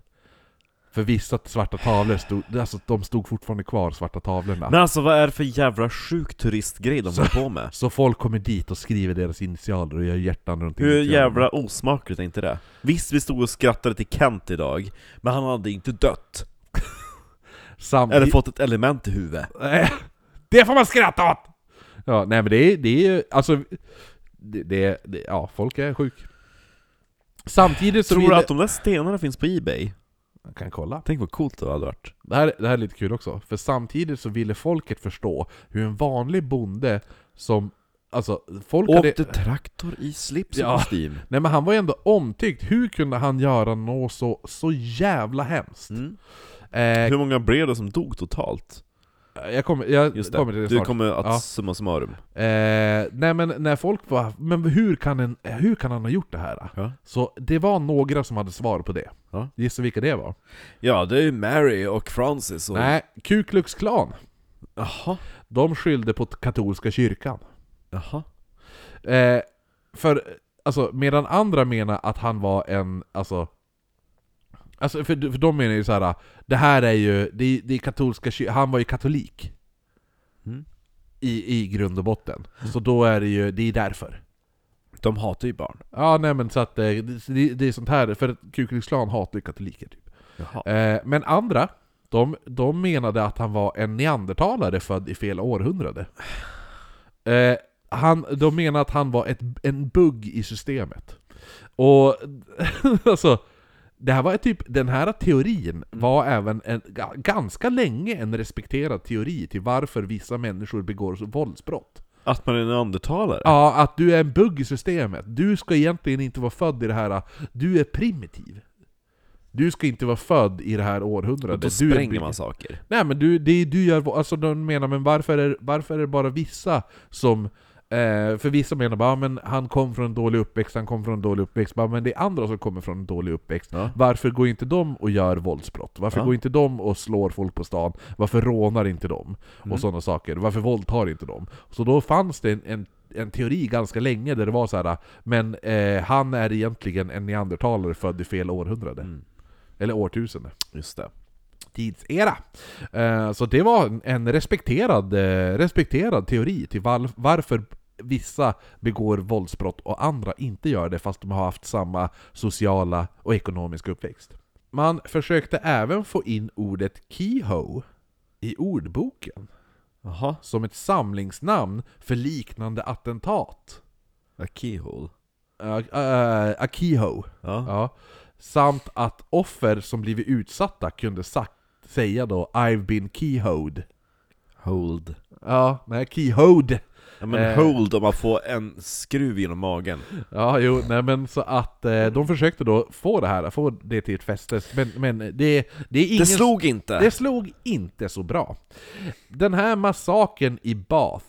För vissa svarta tavlor stod, alltså de stod fortfarande kvar, svarta tavlorna. Men alltså vad är det för jävla sjuk turistgrej de håller på med? Så folk kommer dit och skriver deras initialer och gör hjärtan runt. Hur jävla osmakligt är inte det? Visst, vi stod och skrattade till Kent idag, men han hade inte dött. Sam- Eller fått ett element i huvudet. Det får man skratta åt! Ja, nej men det är, det är ju, alltså, det, det, det, ja, folk är sjuk. Samtidigt så tror du att de där stenarna finns på eBay? Man kan kolla. Tänk vad coolt det hade varit. Det här, det här är lite kul också. För samtidigt så ville folket förstå hur en vanlig bonde som... Alltså, folk åkte hade... traktor i slips ja. Och kostym. Nej, men han var ju ändå omtyckt. Hur kunde han göra något så, så jävla hemskt? Mm. Eh, hur många blev det som dog totalt? Jag kommer, jag Just det. kommer till det snart. Du kommer att ja. summa summarum. Eh, nej, men när folk var... Men hur kan, en, hur kan han ha gjort det här? Ja. Så det var några som hade svar på det. Ja. Gissa vilka det var. Ja, det är Mary och Francis. Och... Nej, Ku Klux Klan. Jaha. De skyllde på katolska kyrkan. Jaha. Eh, för, alltså, medan andra menar att han var en, alltså... Alltså, för, för de menar ju så här, det här är ju, det är, det är katolska kyr- han var ju katolik. Mm. I, i grund och botten. Mm. Så då är det ju, det är därför. De hatar ju barn. Ja, nej men så att det, det, det är sånt här, för Ku Klux Klan hatar ju katoliker typ. Eh, men andra, de, de menade att han var en neandertalare född i fel århundrade. Eh, han, de menade att han var ett, en bugg i systemet. Och alltså... Det här var typ, den här teorin var mm. även en, ganska länge en respekterad teori till varför vissa människor begår våldsbrott. Att man är en neandertalare? Ja, att du är en bugg i systemet. Du ska egentligen inte vara född i det här. Du är primitiv. Du ska inte vara född i det här århundradet. Då spränger man saker. Nej, men du, det, du gör... Alltså, de menar, men varför är, varför är det bara vissa som... Eh, för vissa menar bara, men han kom från en dålig uppväxt, han kom från en dålig uppväxt. Bara, men det är andra som kommer från en dålig uppväxt. Ja. Varför går inte de och gör våldsbrott? Varför ja. går inte de och slår folk på stan? Varför rånar inte de? Mm. Och sådana saker. Varför våldtar inte de? Så då fanns det en, en en teori ganska länge där det var så här, men eh, han är egentligen en neandertalare född i fel århundrade. Mm. Eller årtusende. Just det. Tidsera. Eh, så det var en respekterad, eh, respekterad teori till var- varför vissa begår våldsbrott och andra inte gör det fast de har haft samma sociala och ekonomiska uppväxt. Man försökte även få in ordet Kehoe i ordboken. Aha. Som ett samlingsnamn för liknande attentat. A keyhole. Uh, uh, a Kehoe. Ja. Ja. Samt att offer som blivit utsatta kunde sagt, säga då I've been Kehoed. Hold. Ja, nej, Kehoed. Ja, men eh. hold om man får en skruv genom magen. Ja, jo, nej, men så att eh, de försökte då få det här, få det till ett fäste. Men, men det, det, är ingen, det slog inte. Det slog inte så bra. Den här massaken i Bath,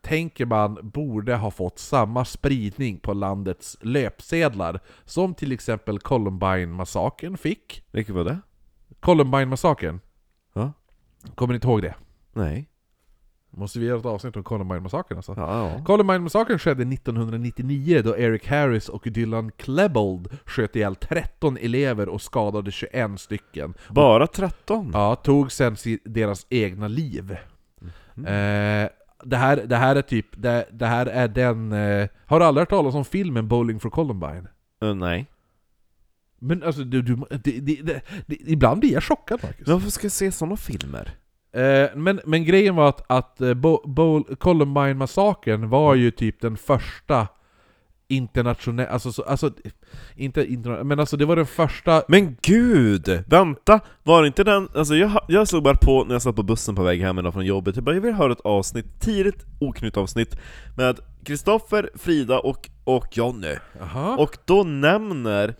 tänker man, borde ha fått samma spridning på landets löpsedlar som till exempel Columbine-massaken fick. Vilket var det? Columbine-massaken. Ja. Kommer ni inte ihåg det? Nej. Måste vi göra ett avsnitt om Columbine-massaken alltså? Ja, ja. Columbine-massaken skedde nittonhundranittionio då Eric Harris och Dylan Klebold sköt ihjäl tretton elever och skadade tjugoett stycken. Bara tretton? Ja, tog sen deras egna liv. Mm. Eh, det, här, det här är typ... Det, det här är den... Eh, har du aldrig hört talas om filmen Bowling for Columbine? Uh, nej. Men alltså, du, du, det, det, det, det, ibland blir jag chockad faktiskt. Varför ska jag se sådana filmer? Men, men grejen var att, att Bo, Bo, Columbine-massakern var ju typ den första internationella, alltså, alltså inte internationella, men alltså det var den första. Men gud, vänta, var det inte den, alltså jag, jag slog bara på när jag satt på bussen på väg hem från jobbet, jag bara, jag vill höra ett avsnitt, tidigt oknytt avsnitt med Kristoffer, Frida och, och Jonny. Aha. Och då nämner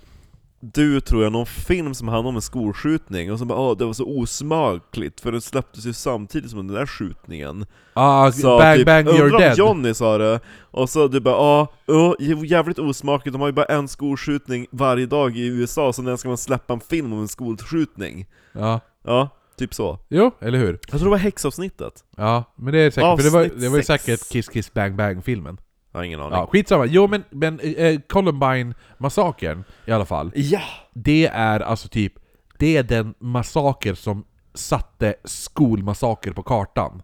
du, tror jag, någon film som handlar om en skolskjutning och som bara, åh, det var så osmakligt för det släpptes ju samtidigt som den där skjutningen. Ah, så bang, typ, bang, you're dead. Johnny sa det. Och så du bara, ja, oh, jävligt osmakligt. De har ju bara en skolskjutning varje dag i U S A, så när ska man släppa en film om en skolskjutning? Ja. Ja, typ så. Jo, eller hur? Jag tror det var häxavsnittet. Ja, men det är säkert, för det var, det var ju säkert Kiss Kiss Bang Bang-filmen. Jag har ingen aning. Ja, skitsamma. Jo, men, men eh, Columbine-massakern i alla fall. Ja. Det är alltså typ, det är den massaker som satte skolmassaker på kartan.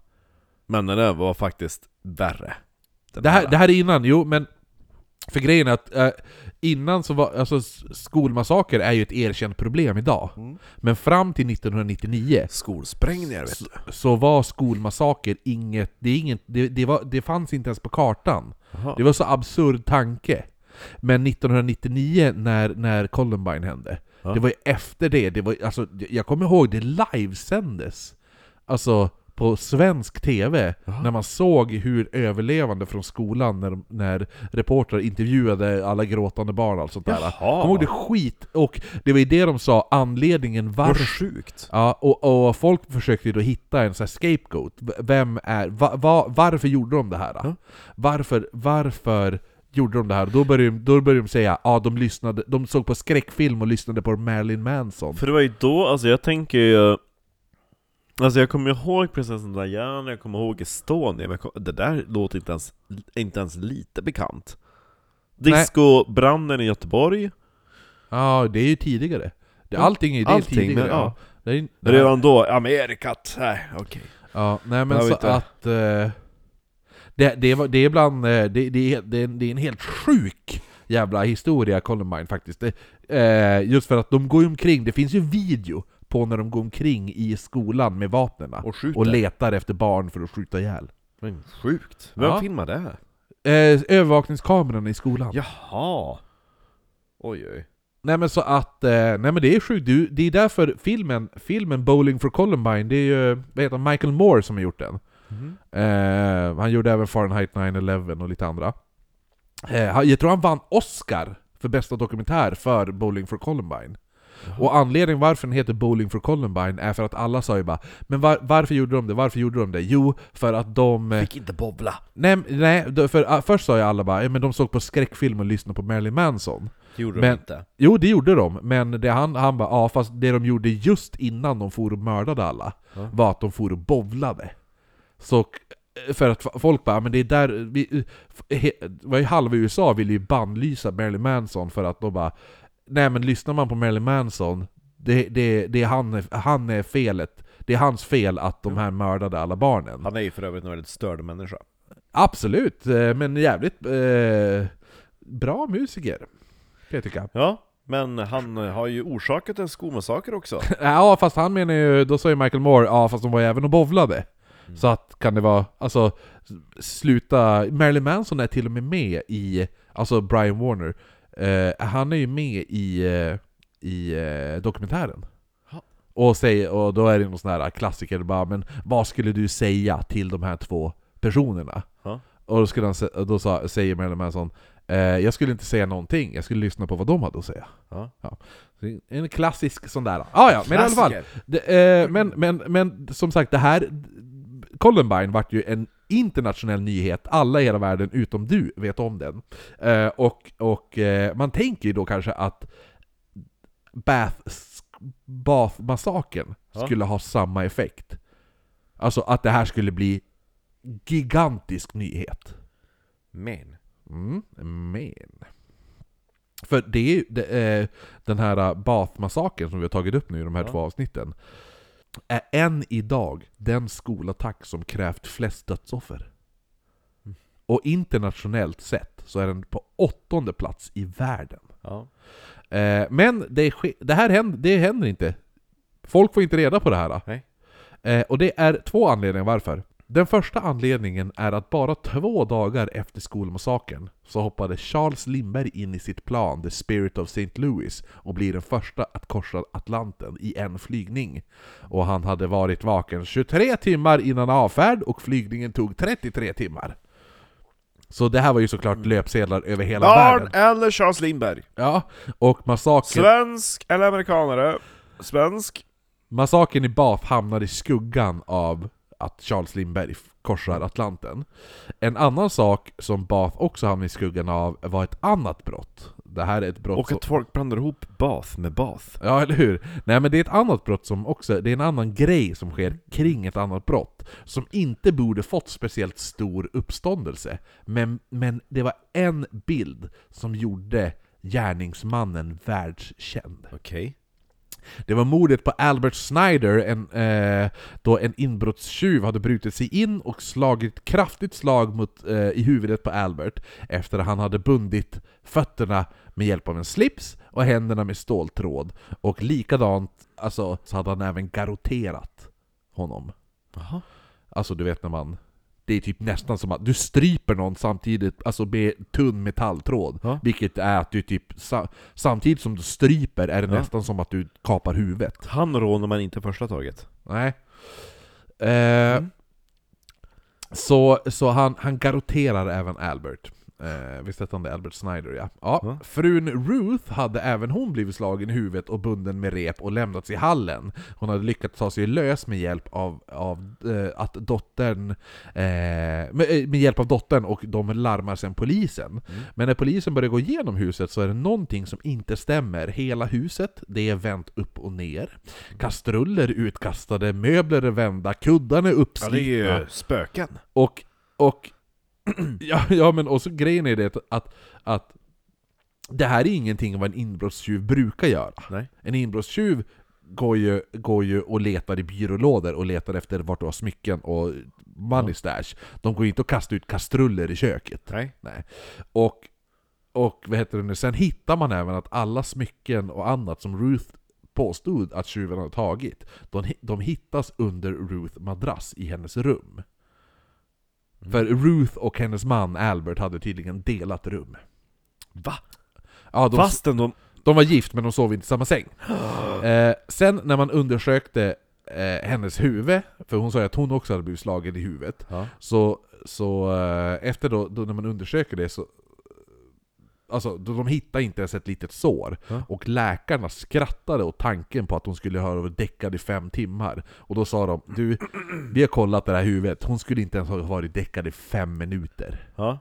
Men det var faktiskt värre. Det här, det här är innan, jo, men för grejen är att eh, innan så var, alltså skolmassaker är ju ett erkänt problem idag. Mm. Men fram till nittonhundranittionio skolsprängningar, vet du. Så, så var skolmassaker inget, det är inget, det, det var, det fanns inte ens på kartan. Aha. Det var så absurd tanke. Men nittonhundranittionio när när Columbine hände, ja. Det var ju efter det, det var alltså, jag kommer ihåg det livesändes. Alltså på svensk tv. Aha. När man såg hur överlevande från skolan när, när reportrar intervjuade alla gråtande barn och allt sånt där. Kom ihåg det skit, och det var ju det de sa, anledningen var sjukt. Ja, och, och folk försökte då hitta en så här scapegoat. Vem är, va, va, varför gjorde de det här? Mm. Varför, varför gjorde de det här? Då började, då började de säga, ja, de lyssnade, de såg på skräckfilm och lyssnade på Marilyn Manson. För det var ju då, alltså jag tänker ju, alltså jag kommer ihåg prinsessan Diana, jag kommer ihåg Estonia, men det där låter inte ens, inte ens lite bekant. Disco-branden i Göteborg. Ja, det är ju tidigare. Allting är det tidigare. Men, ja. Ja. Det är, det redan då, Amerikat. Nej, okej. Okay. Ja, nej, men så att... Uh, det, det, var, det är bland... Det, det, det, det, det är en helt sjuk jävla historia, Columbine, faktiskt. Det, uh, just för att de går omkring, det finns ju video på när de går omkring i skolan med vapnena och, och letar efter barn för att skjuta ihjäl. Men sjukt. Vem ja. filmar det här? Eh, övervakningskameran i skolan. Jaha. Oj, oj. Nej, men så att eh, nej, men det är sjukt. Du, det är därför filmen filmen Bowling for Columbine, det är ju, vad heter, Michael Moore som har gjort den. Mm. Eh, han gjorde även Fahrenheit nine eleven och lite andra. Eh, jag tror han vann Oscar för bästa dokumentär för Bowling for Columbine. Jaha. Och anledningen varför den heter Bowling for Columbine är för att alla sa ju bara, men var, varför gjorde de det? Varför gjorde de det? Jo, för att de... Fick inte bobbla. Nej, nej för, först sa ju alla bara, men de såg på skräckfilm och lyssnade på Marilyn Manson. Det gjorde men, de inte. Jo, det gjorde de. Men det, han, han bara, ja fast det de gjorde just innan de for och mördade alla ja. var att de for och bovlade. Så... För att folk bara, men det är där vi, he, var ju halva U S A ville ju bandlysa Marilyn Manson för att då bara, nej men lyssnar man på Marilyn Manson, det, det, det är han, han är felet, det är hans fel att de här mördade alla barnen. Han är ju för övrigt en väldigt störd människa. Absolut, men jävligt eh, bra musiker kan jag tycka. Ja. Men han har ju orsakat en skomassaker också. Ja, fast han menar ju, då sa ju Michael Moore, ja fast de var ju även och bovlade. Mm. Så att kan det vara, alltså sluta, Marilyn Manson är till och med med i, alltså Brian Warner, eh, han är ju med i i eh, dokumentären. Ha. Och säger, och då är det någon sån här klassiker bara, men vad skulle du säga till de här två personerna? Ha. Och då skulle han, då sa, säger Marilyn Manson, eh, jag skulle inte säga någonting, jag skulle lyssna på vad de hade att säga. Ha. Ja. En klassisk sån där. Ah, ja, men i alla fall. Det, eh, men men men som sagt, det här Columbine vart ju en internationell nyhet. Alla i hela världen utom du vet om den. Eh, och och eh, man tänker ju då kanske att Bath, Bath-massakern ja. skulle ha samma effekt. Alltså att det här skulle bli gigantisk nyhet. Men. Mm, men. För det är ju det, eh, den här Bath-massakern som vi har tagit upp nu i de här ja. två avsnitten. Är än idag den skolattack som krävt flest dödsoffer. Mm. Och internationellt sett så är den på åttonde plats i världen. Ja. Eh, men det, det här händer, det händer inte. Folk får inte reda på det här. Nej. Eh, och det är två anledningar varför. Den första anledningen är att bara två dagar efter skolmassakern så hoppade Charles Lindbergh in i sitt plan The Spirit of Saint Louis och blir den första att korsa Atlanten i en flygning. Och han hade varit vaken tjugotre timmar innan avfärd och flygningen tog trettiotre timmar. Så det här var ju såklart löpsedlar över hela Barn världen. Barn eller Charles Lindbergh? Ja, och massakern... Svensk eller amerikanare? Svensk? Massakern i Bath hamnade i skuggan av... att Charles Lindbergh korsar Atlanten. En annan sak som Bath också hamnade i skuggan av var ett annat brott. Det här är ett brott. Och att som... folk blandar ihop Bath med Bath. Ja, eller hur? Nej, men det är ett annat brott som också, det är en annan grej som sker kring ett annat brott som inte borde fått speciellt stor uppståndelse, men men det var en bild som gjorde gärningsmannen världskänd. Okej. Okay. Det var mordet på Albert Snyder, en, eh, då en inbrottstjuv hade brutit sig in och slagit ett kraftigt slag mot, eh, i huvudet på Albert efter att han hade bundit fötterna med hjälp av en slips och händerna med ståltråd. Och likadant alltså, så hade han även garroterat honom. Aha. Alltså du vet när man... Det är typ nästan som att du stryper någon samtidigt, alltså med tunn metalltråd. Ja. Vilket är att du typ, samtidigt som du stryper är det ja. nästan som att du kapar huvudet. Han rånar man inte första taget. Nej. Eh, mm. Så, så han, han garroterar även Albert. Eh, visst hette han det? Albert Snyder, ja. ja. Mm. Frun Ruth hade även hon blivit slagen i huvudet och bunden med rep och lämnats i hallen. Hon hade lyckats ta sig lös med hjälp av, av eh, att dottern eh, med, med hjälp av dottern, och de larmar sen polisen. Mm. Men när polisen börjar gå igenom huset så är det någonting som inte stämmer. Hela huset, det är vänt upp och ner. Kastruller utkastade, möbler är vända, kuddarna är uppslitna. Ja, det är ju spöken. Och, och Ja, ja, men också grejen är det att, att det här är ingenting vad en inbrottstjuv brukar göra. Nej. En inbrottstjuv går ju, går ju och letar i byrålådor och letar efter vart du har smycken och money stash. De går inte och kastar ut kastruller i köket. Nej. Nej. Och, och vad heter det nu? Sen hittar man även att alla smycken och annat som Ruth påstod att tjuven hade tagit, de, de hittas under Ruth madrass i hennes rum. För Ruth och hennes man Albert hade tydligen delat rum. Va? Ja, de, Fastän de... de var gift men de sov inte i samma säng. eh, sen när man undersökte eh, hennes huvud, för hon sa ju att hon också hade blivit slagen i huvudet. Ja. Så, så eh, efter då, då när man undersöker det så alltså, de hittade inte ens ett litet sår. Mm. Och läkarna skrattade åt tanken på att hon skulle ha varit däckad i fem timmar. Och då sa de, du, vi har kollat det här huvudet. Hon skulle inte ens ha varit däckad i fem minuter. Mm.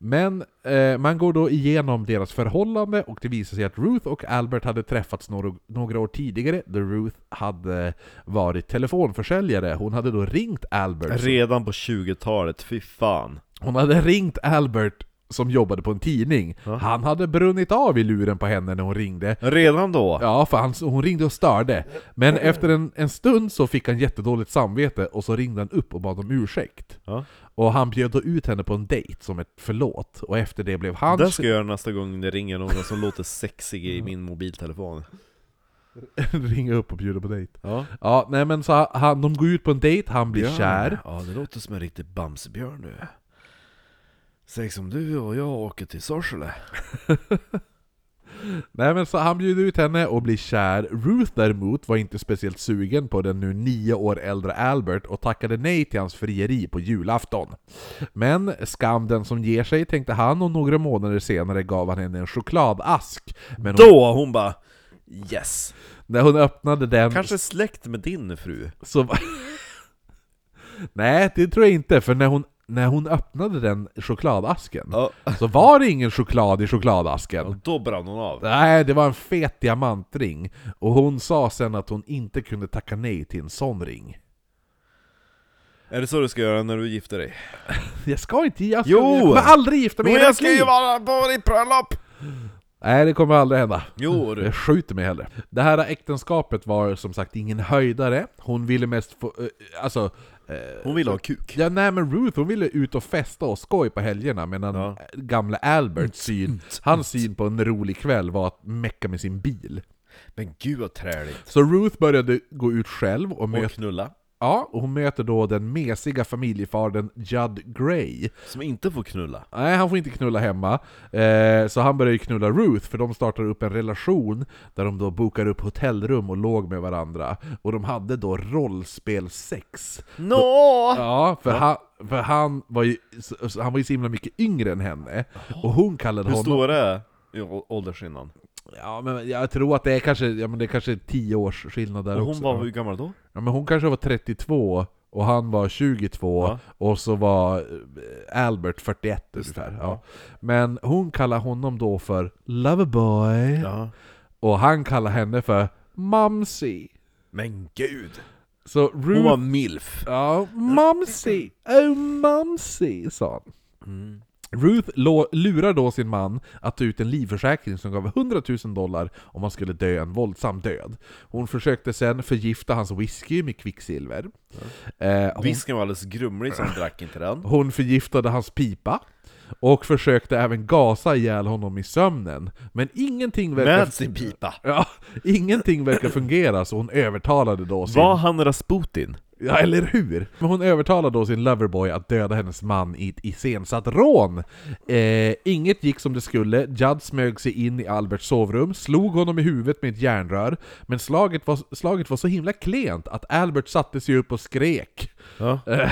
Men eh, man går då igenom deras förhållande och det visar sig att Ruth och Albert hade träffats några, några år tidigare. Där Ruth hade varit telefonförsäljare. Hon hade då ringt Albert. Redan på tjugotalet, fy fan. Hon hade ringt Albert som jobbade på en tidning. Ja. Han hade brunnit av i luren på henne när hon ringde. Redan då? Ja, för han, hon ringde och störde. Men efter en, en stund så fick han jättedåligt samvete och så ringde han upp och bad om ursäkt. Ja. Och han bjöd då ut henne på en dejt som ett förlåt. Och efter det blev han... Det ska jag göra nästa gång det ringer någon som låter sexig i min mobiltelefon. Ringa upp och bjuda på dejt. Ja. Ja, nej men så han, de går ut på en dejt, han blir ja. kär. Ja, det låter som en riktig bamsebjörn nu. Säg som du och jag åker till Sorsele. Nej men så han bjuder ut henne och blir kär. Ruth däremot var inte speciellt sugen på den nu nio år äldre Albert och tackade nej till hans frieri på julafton. Men skam den som ger sig, tänkte han, och några månader senare gav han henne en chokladask. Men hon... Då hon bara, yes. När hon öppnade den... Kanske släkt med din fru. Så... Nej, det tror jag inte, för när hon När hon öppnade den chokladasken oh. så var det ingen choklad i chokladasken. Och då brann hon av. Nej, det var en fet diamantring. Och hon sa sen att hon inte kunde tacka nej till en sån ring. Är det så du ska göra när du gifter dig? Jag ska inte, jag ska, jo. Jag kommer aldrig gifta mig. Men jag ska ju vara på ditt bröllop. Nej, det kommer aldrig hända. Jo, det skjuter mig heller. Det här äktenskapet var som sagt ingen höjdare. Hon ville mest få... Alltså... Hon ville ha kuk. Ja, nej men Ruth, hon ville ut och festa och skoj på helgerna. Medan ja. gamla Alberts syn, hans syn på en rolig kväll var att mecka med sin bil. Men gud vad träligt. Så Ruth började gå ut själv och, och möt... knulla. Ja, och hon möter då den mesiga familjefadern Judd Gray. Som inte får knulla. Nej, han får inte knulla hemma. Eh, så han börjar ju knulla Ruth, för de startar upp en relation där de då bokar upp hotellrum och låg med varandra. Och de hade då rollspel sex. No! Då, ja, för, ja. Han, för han var ju han var ju så himla mycket yngre än henne. Och hon kallade Hur honom... Hur står det i åldersskillnaden? Ja, men jag tror att det är kanske ja, men det är kanske tio års skillnad där och hon också. Hon var hur gammal då? Ja, men hon kanske var trettiotvå och han var tjugotvå ja. och så var Albert fyrtioett ungefär. Ja. Ja. Men hon kallar honom då för Loverboy. Ja. Och han kallar henne för Mumsy. Men gud. Så Ruth, hon var milf. Ja, Mumsy. Oh, Mumsy, sa han. Mm. Ruth lurar då sin man att ta ut en livförsäkring som gav hundra tusen dollar om han skulle dö en våldsam död. Hon försökte sen förgifta hans whisky med kvicksilver. Mm. Eh, hon... Whiskyn var alldeles grumlig så han drack inte den. Hon förgiftade hans pipa och försökte även gasa ihjäl honom i sömnen. Men ingenting verkar... Med sin pipa. Ja, ingenting verkar fungera så hon övertalade då sin... Var han Rasputin? Ja, eller hur? Men hon övertalade då sin loverboy att döda hennes man i ett iscensatt rån. Eh, inget gick som det skulle. Judd smög sig in i Alberts sovrum, slog honom i huvudet med ett järnrör. Men slaget var, slaget var så himla klent att Albert satte sig upp och skrek. Ja. Eh,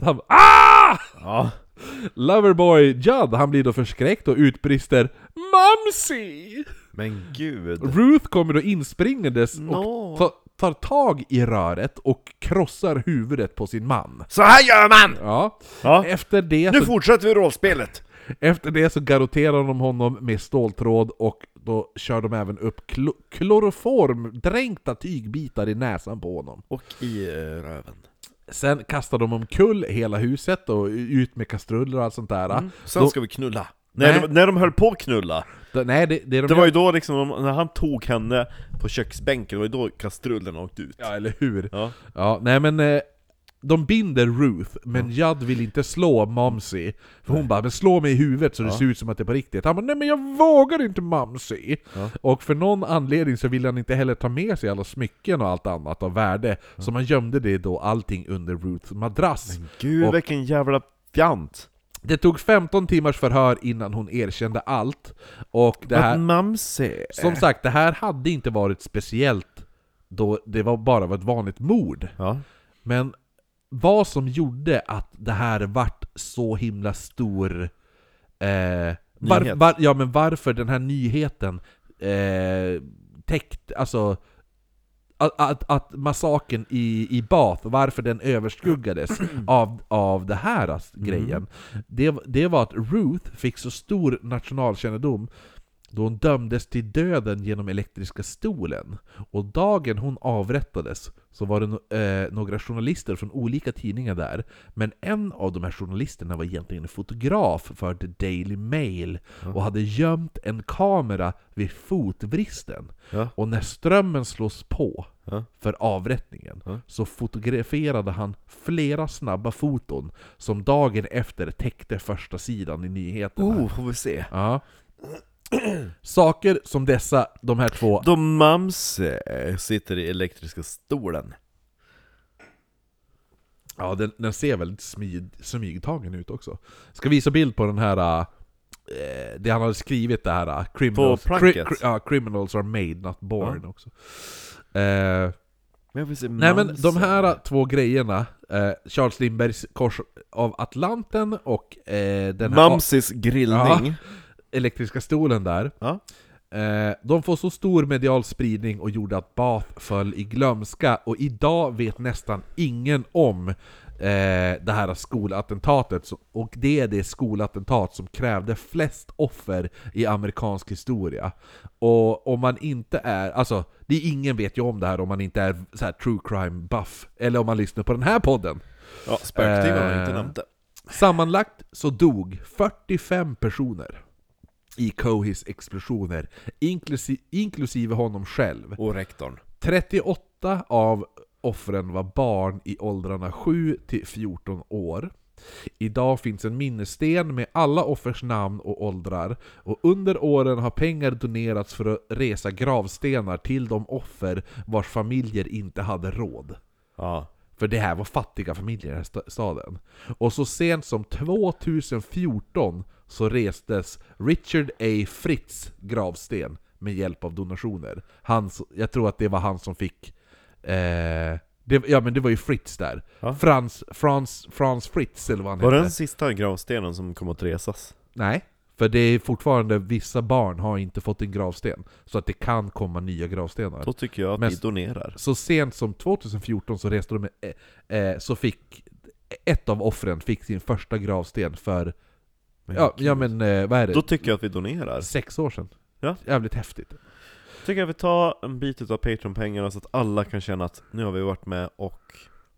han, ah! Ja. Loverboy Judd, han blir då förskräckt och utbrister Mumsy! Men gud. Ruth kommer då inspringandes no. och... Ta- tar tag i röret och krossar huvudet på sin man. Så här gör man! Ja. Ja. Efter det så... Nu fortsätter vi rollspelet! Efter det så garroterar de honom med ståltråd och då kör de även upp klo- kloroformdränkta tygbitar i näsan på honom. Och i röven. Sen kastar de omkull hela huset och ut med kastruller och allt sånt där. Mm. Sen då... ska vi knulla. Nej, de, när de höll på att knulla. D- nej, det, det, de det var ju då liksom, när han tog henne på köksbänken, det var ju då kastrullen åkte ut. Ja, eller hur? Ja. Ja, nej men eh, de binder Ruth, men ja. Judd vill inte slå Mumsy. För hon bara, men slå mig i huvudet så ja. det ser ut som att det är på riktigt. Han bara, nej men jag vågar inte Mumsy. Ja. Och för någon anledning så vill han inte heller ta med sig alla smycken och allt annat av värde. Ja. Så man gömde det då allting under Ruths madrass. Men gud, och, vilken jävla fjant. Det tog femton timmars förhör innan hon erkände allt. Och det här, som sagt, det här hade inte varit speciellt då det var bara ett vanligt mord. Ja. Men vad som gjorde att det här vart så himla stor eh, var, var, ja, men varför den här nyheten eh, täckt, alltså att, att, att massaken i, i Bath, varför den överskuggades av, av det här alltså, grejen. Mm. Det, det var att Ruth fick så stor nationalkännedom då hon dömdes till döden genom elektriska stolen. Och dagen hon avrättades så var det no- eh, några journalister från olika tidningar där. Men en av de här journalisterna var egentligen en fotograf för The Daily Mail. Och hade gömt en kamera vid fotvristen. Ja. Och när strömmen slås på ja. för avrättningen ja. så fotograferade han flera snabba foton som dagen efter täckte första sidan i nyheterna. Oh, får vi se. Ja. Saker som dessa, de här två. De mams sitter i elektriska stolen. Ja, den, den ser väldigt smid, smygtagen ut också. Ska visa bild på den här äh, det han hade skrivit det här criminals, på cri, cri, ja, criminals are made not born ja. också. Äh, men nej men de här två grejerna, eh, Charles Lindberghs kors av Atlanten och eh, den här Mamsis grillning. Ja, elektriska stolen där. Ja. Eh, de får så stor medial spridning och gjorde att Bath föll i glömska. Och idag vet nästan ingen om eh, det här skolattentatet. Och det är det skolattentat som krävde flest offer i amerikansk historia. Och om man inte är... Alltså, det är ingen vet ju om det här om man inte är så här true crime buff. Eller om man lyssnar på den här podden. Ja, spökting har jag inte nämnt det. Sammanlagt så dog fyrtiofem personer i Coheys explosioner, inklusive, inklusive honom själv. Och rektorn. trettioåtta av offren var barn i åldrarna sju till fjorton år. Idag finns en minnessten med alla offers namn och åldrar. Och under åren har pengar donerats för att resa gravstenar till de offer vars familjer inte hade råd. Ja. För det här var fattiga familjer i den här staden. Och så sent som tjugofjorton så restes Richard A. Fritz gravsten med hjälp av donationer. Han, jag tror att det var han som fick... Eh, det, ja, men det var ju Fritz där. Ja. Frans, Frans, Frans Fritz, eller vad han var hette. Var den sista gravstenen som kom att resas? Nej, för det är fortfarande... Vissa barn har inte fått en gravsten. Så att det kan komma nya gravstenar. Då tycker jag att men, vi donerar. Så sent som tjugofjorton så reste de... Med, eh, eh, så fick... Ett av offren fick sin första gravsten för... Men ja, ja, men vad är det? Då tycker jag att vi donerar. Sex år sedan. Ja. Jävligt häftigt. Tycker jag att vi tar en bit av Patreon-pengarna så att alla kan känna att nu har vi varit med och...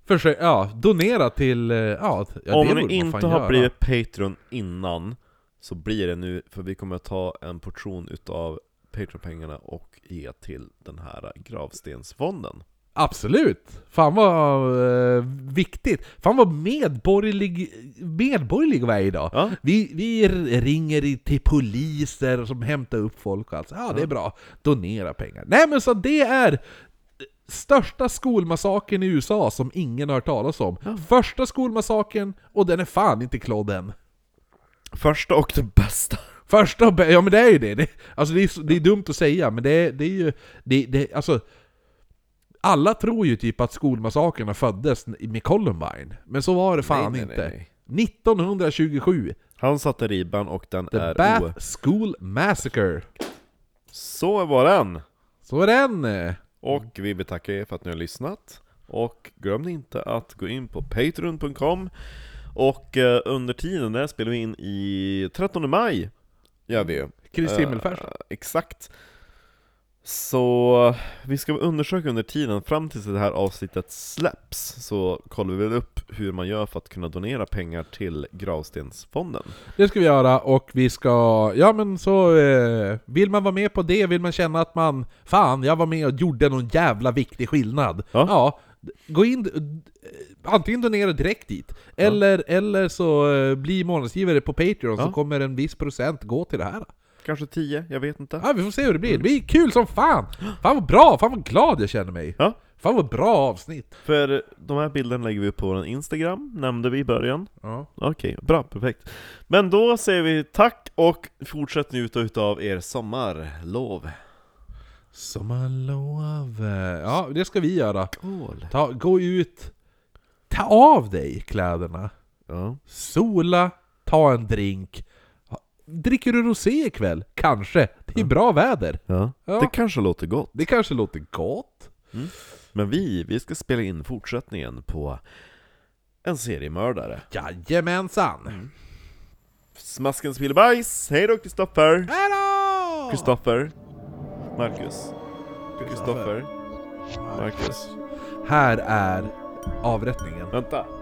Försök, ja, donera till... Ja, ja, om ni inte har göra. blivit Patreon innan så blir det nu, för vi kommer att ta en portion utav Patreon-pengarna och ge till den här gravstensfonden. Absolut. Fan vad eh, viktigt. Fan vad medborgerlig medborgerlig var idag. Ja. Vi, vi ringer till poliser som hämtar upp folk och allt. Ja, det är bra. Donera pengar. Nej, men så det är största skolmassaken i U S A som ingen har hört talas om. Ja. Första skolmassaken, och den är fan inte klodd än. Första och den bästa. Första och bästa. Ja, men det är ju det. det alltså det är, det är dumt att säga, men det, det är ju det, det alltså. Alla tror ju typ att skolmassakerna föddes med Columbine. Men så var det fan nej, nej, inte. Nej. nittonhundratjugosju. Han satte ribban och den The är... The Bath o... School Massacre. Så var den. Så är den. Och vi betackar er för att ni har lyssnat. Och glöm inte att gå in på patreon punkt com. Och under tiden där spelar vi in i trettonde maj. Gör vi ju. Kristi himmelfärd. Uh, exakt. Så vi ska undersöka under tiden fram tills det här avsnittet släpps, så kollar vi upp hur man gör för att kunna donera pengar till Gravstensfonden. Det ska vi göra, och vi ska, ja men så eh, vill man vara med på det, vill man känna att man, fan jag var med och gjorde någon jävla viktig skillnad. Ja, ja. Gå in, antingen donera direkt dit eller, ja. eller så eh, bli månadsgivare på Patreon, ja. så kommer en viss procent gå till det här. Kanske tio, jag vet inte. Ja, vi får se hur det blir. Det blir kul som fan. Fan vad bra, fan vad glad jag känner mig. Ja. Fan vad bra avsnitt. För de här bilderna lägger vi upp på vår Instagram, nämnde vi i början. Ja. Okej, bra, perfekt. Men då säger vi tack och fortsätt njuta utav er sommarlov. Sommarlov. Ja, det ska vi göra. Cool. Ta, gå ut, ta av dig kläderna. Ja. Sola, ta en drink. dricker du rosé ikväll? Kanske. Det är bra väder. Ja. Ja. Det kanske låter gott. Det kanske låter gott. Mm. Men vi, vi ska spela in fortsättningen på en seriemördare. Jajamensan. Mm. Smasken spiller bajs. Hej då, Kristoffer. Hej då! Kristoffer. Marcus. Kristoffer. Marcus. Här är avrättningen. Vänta.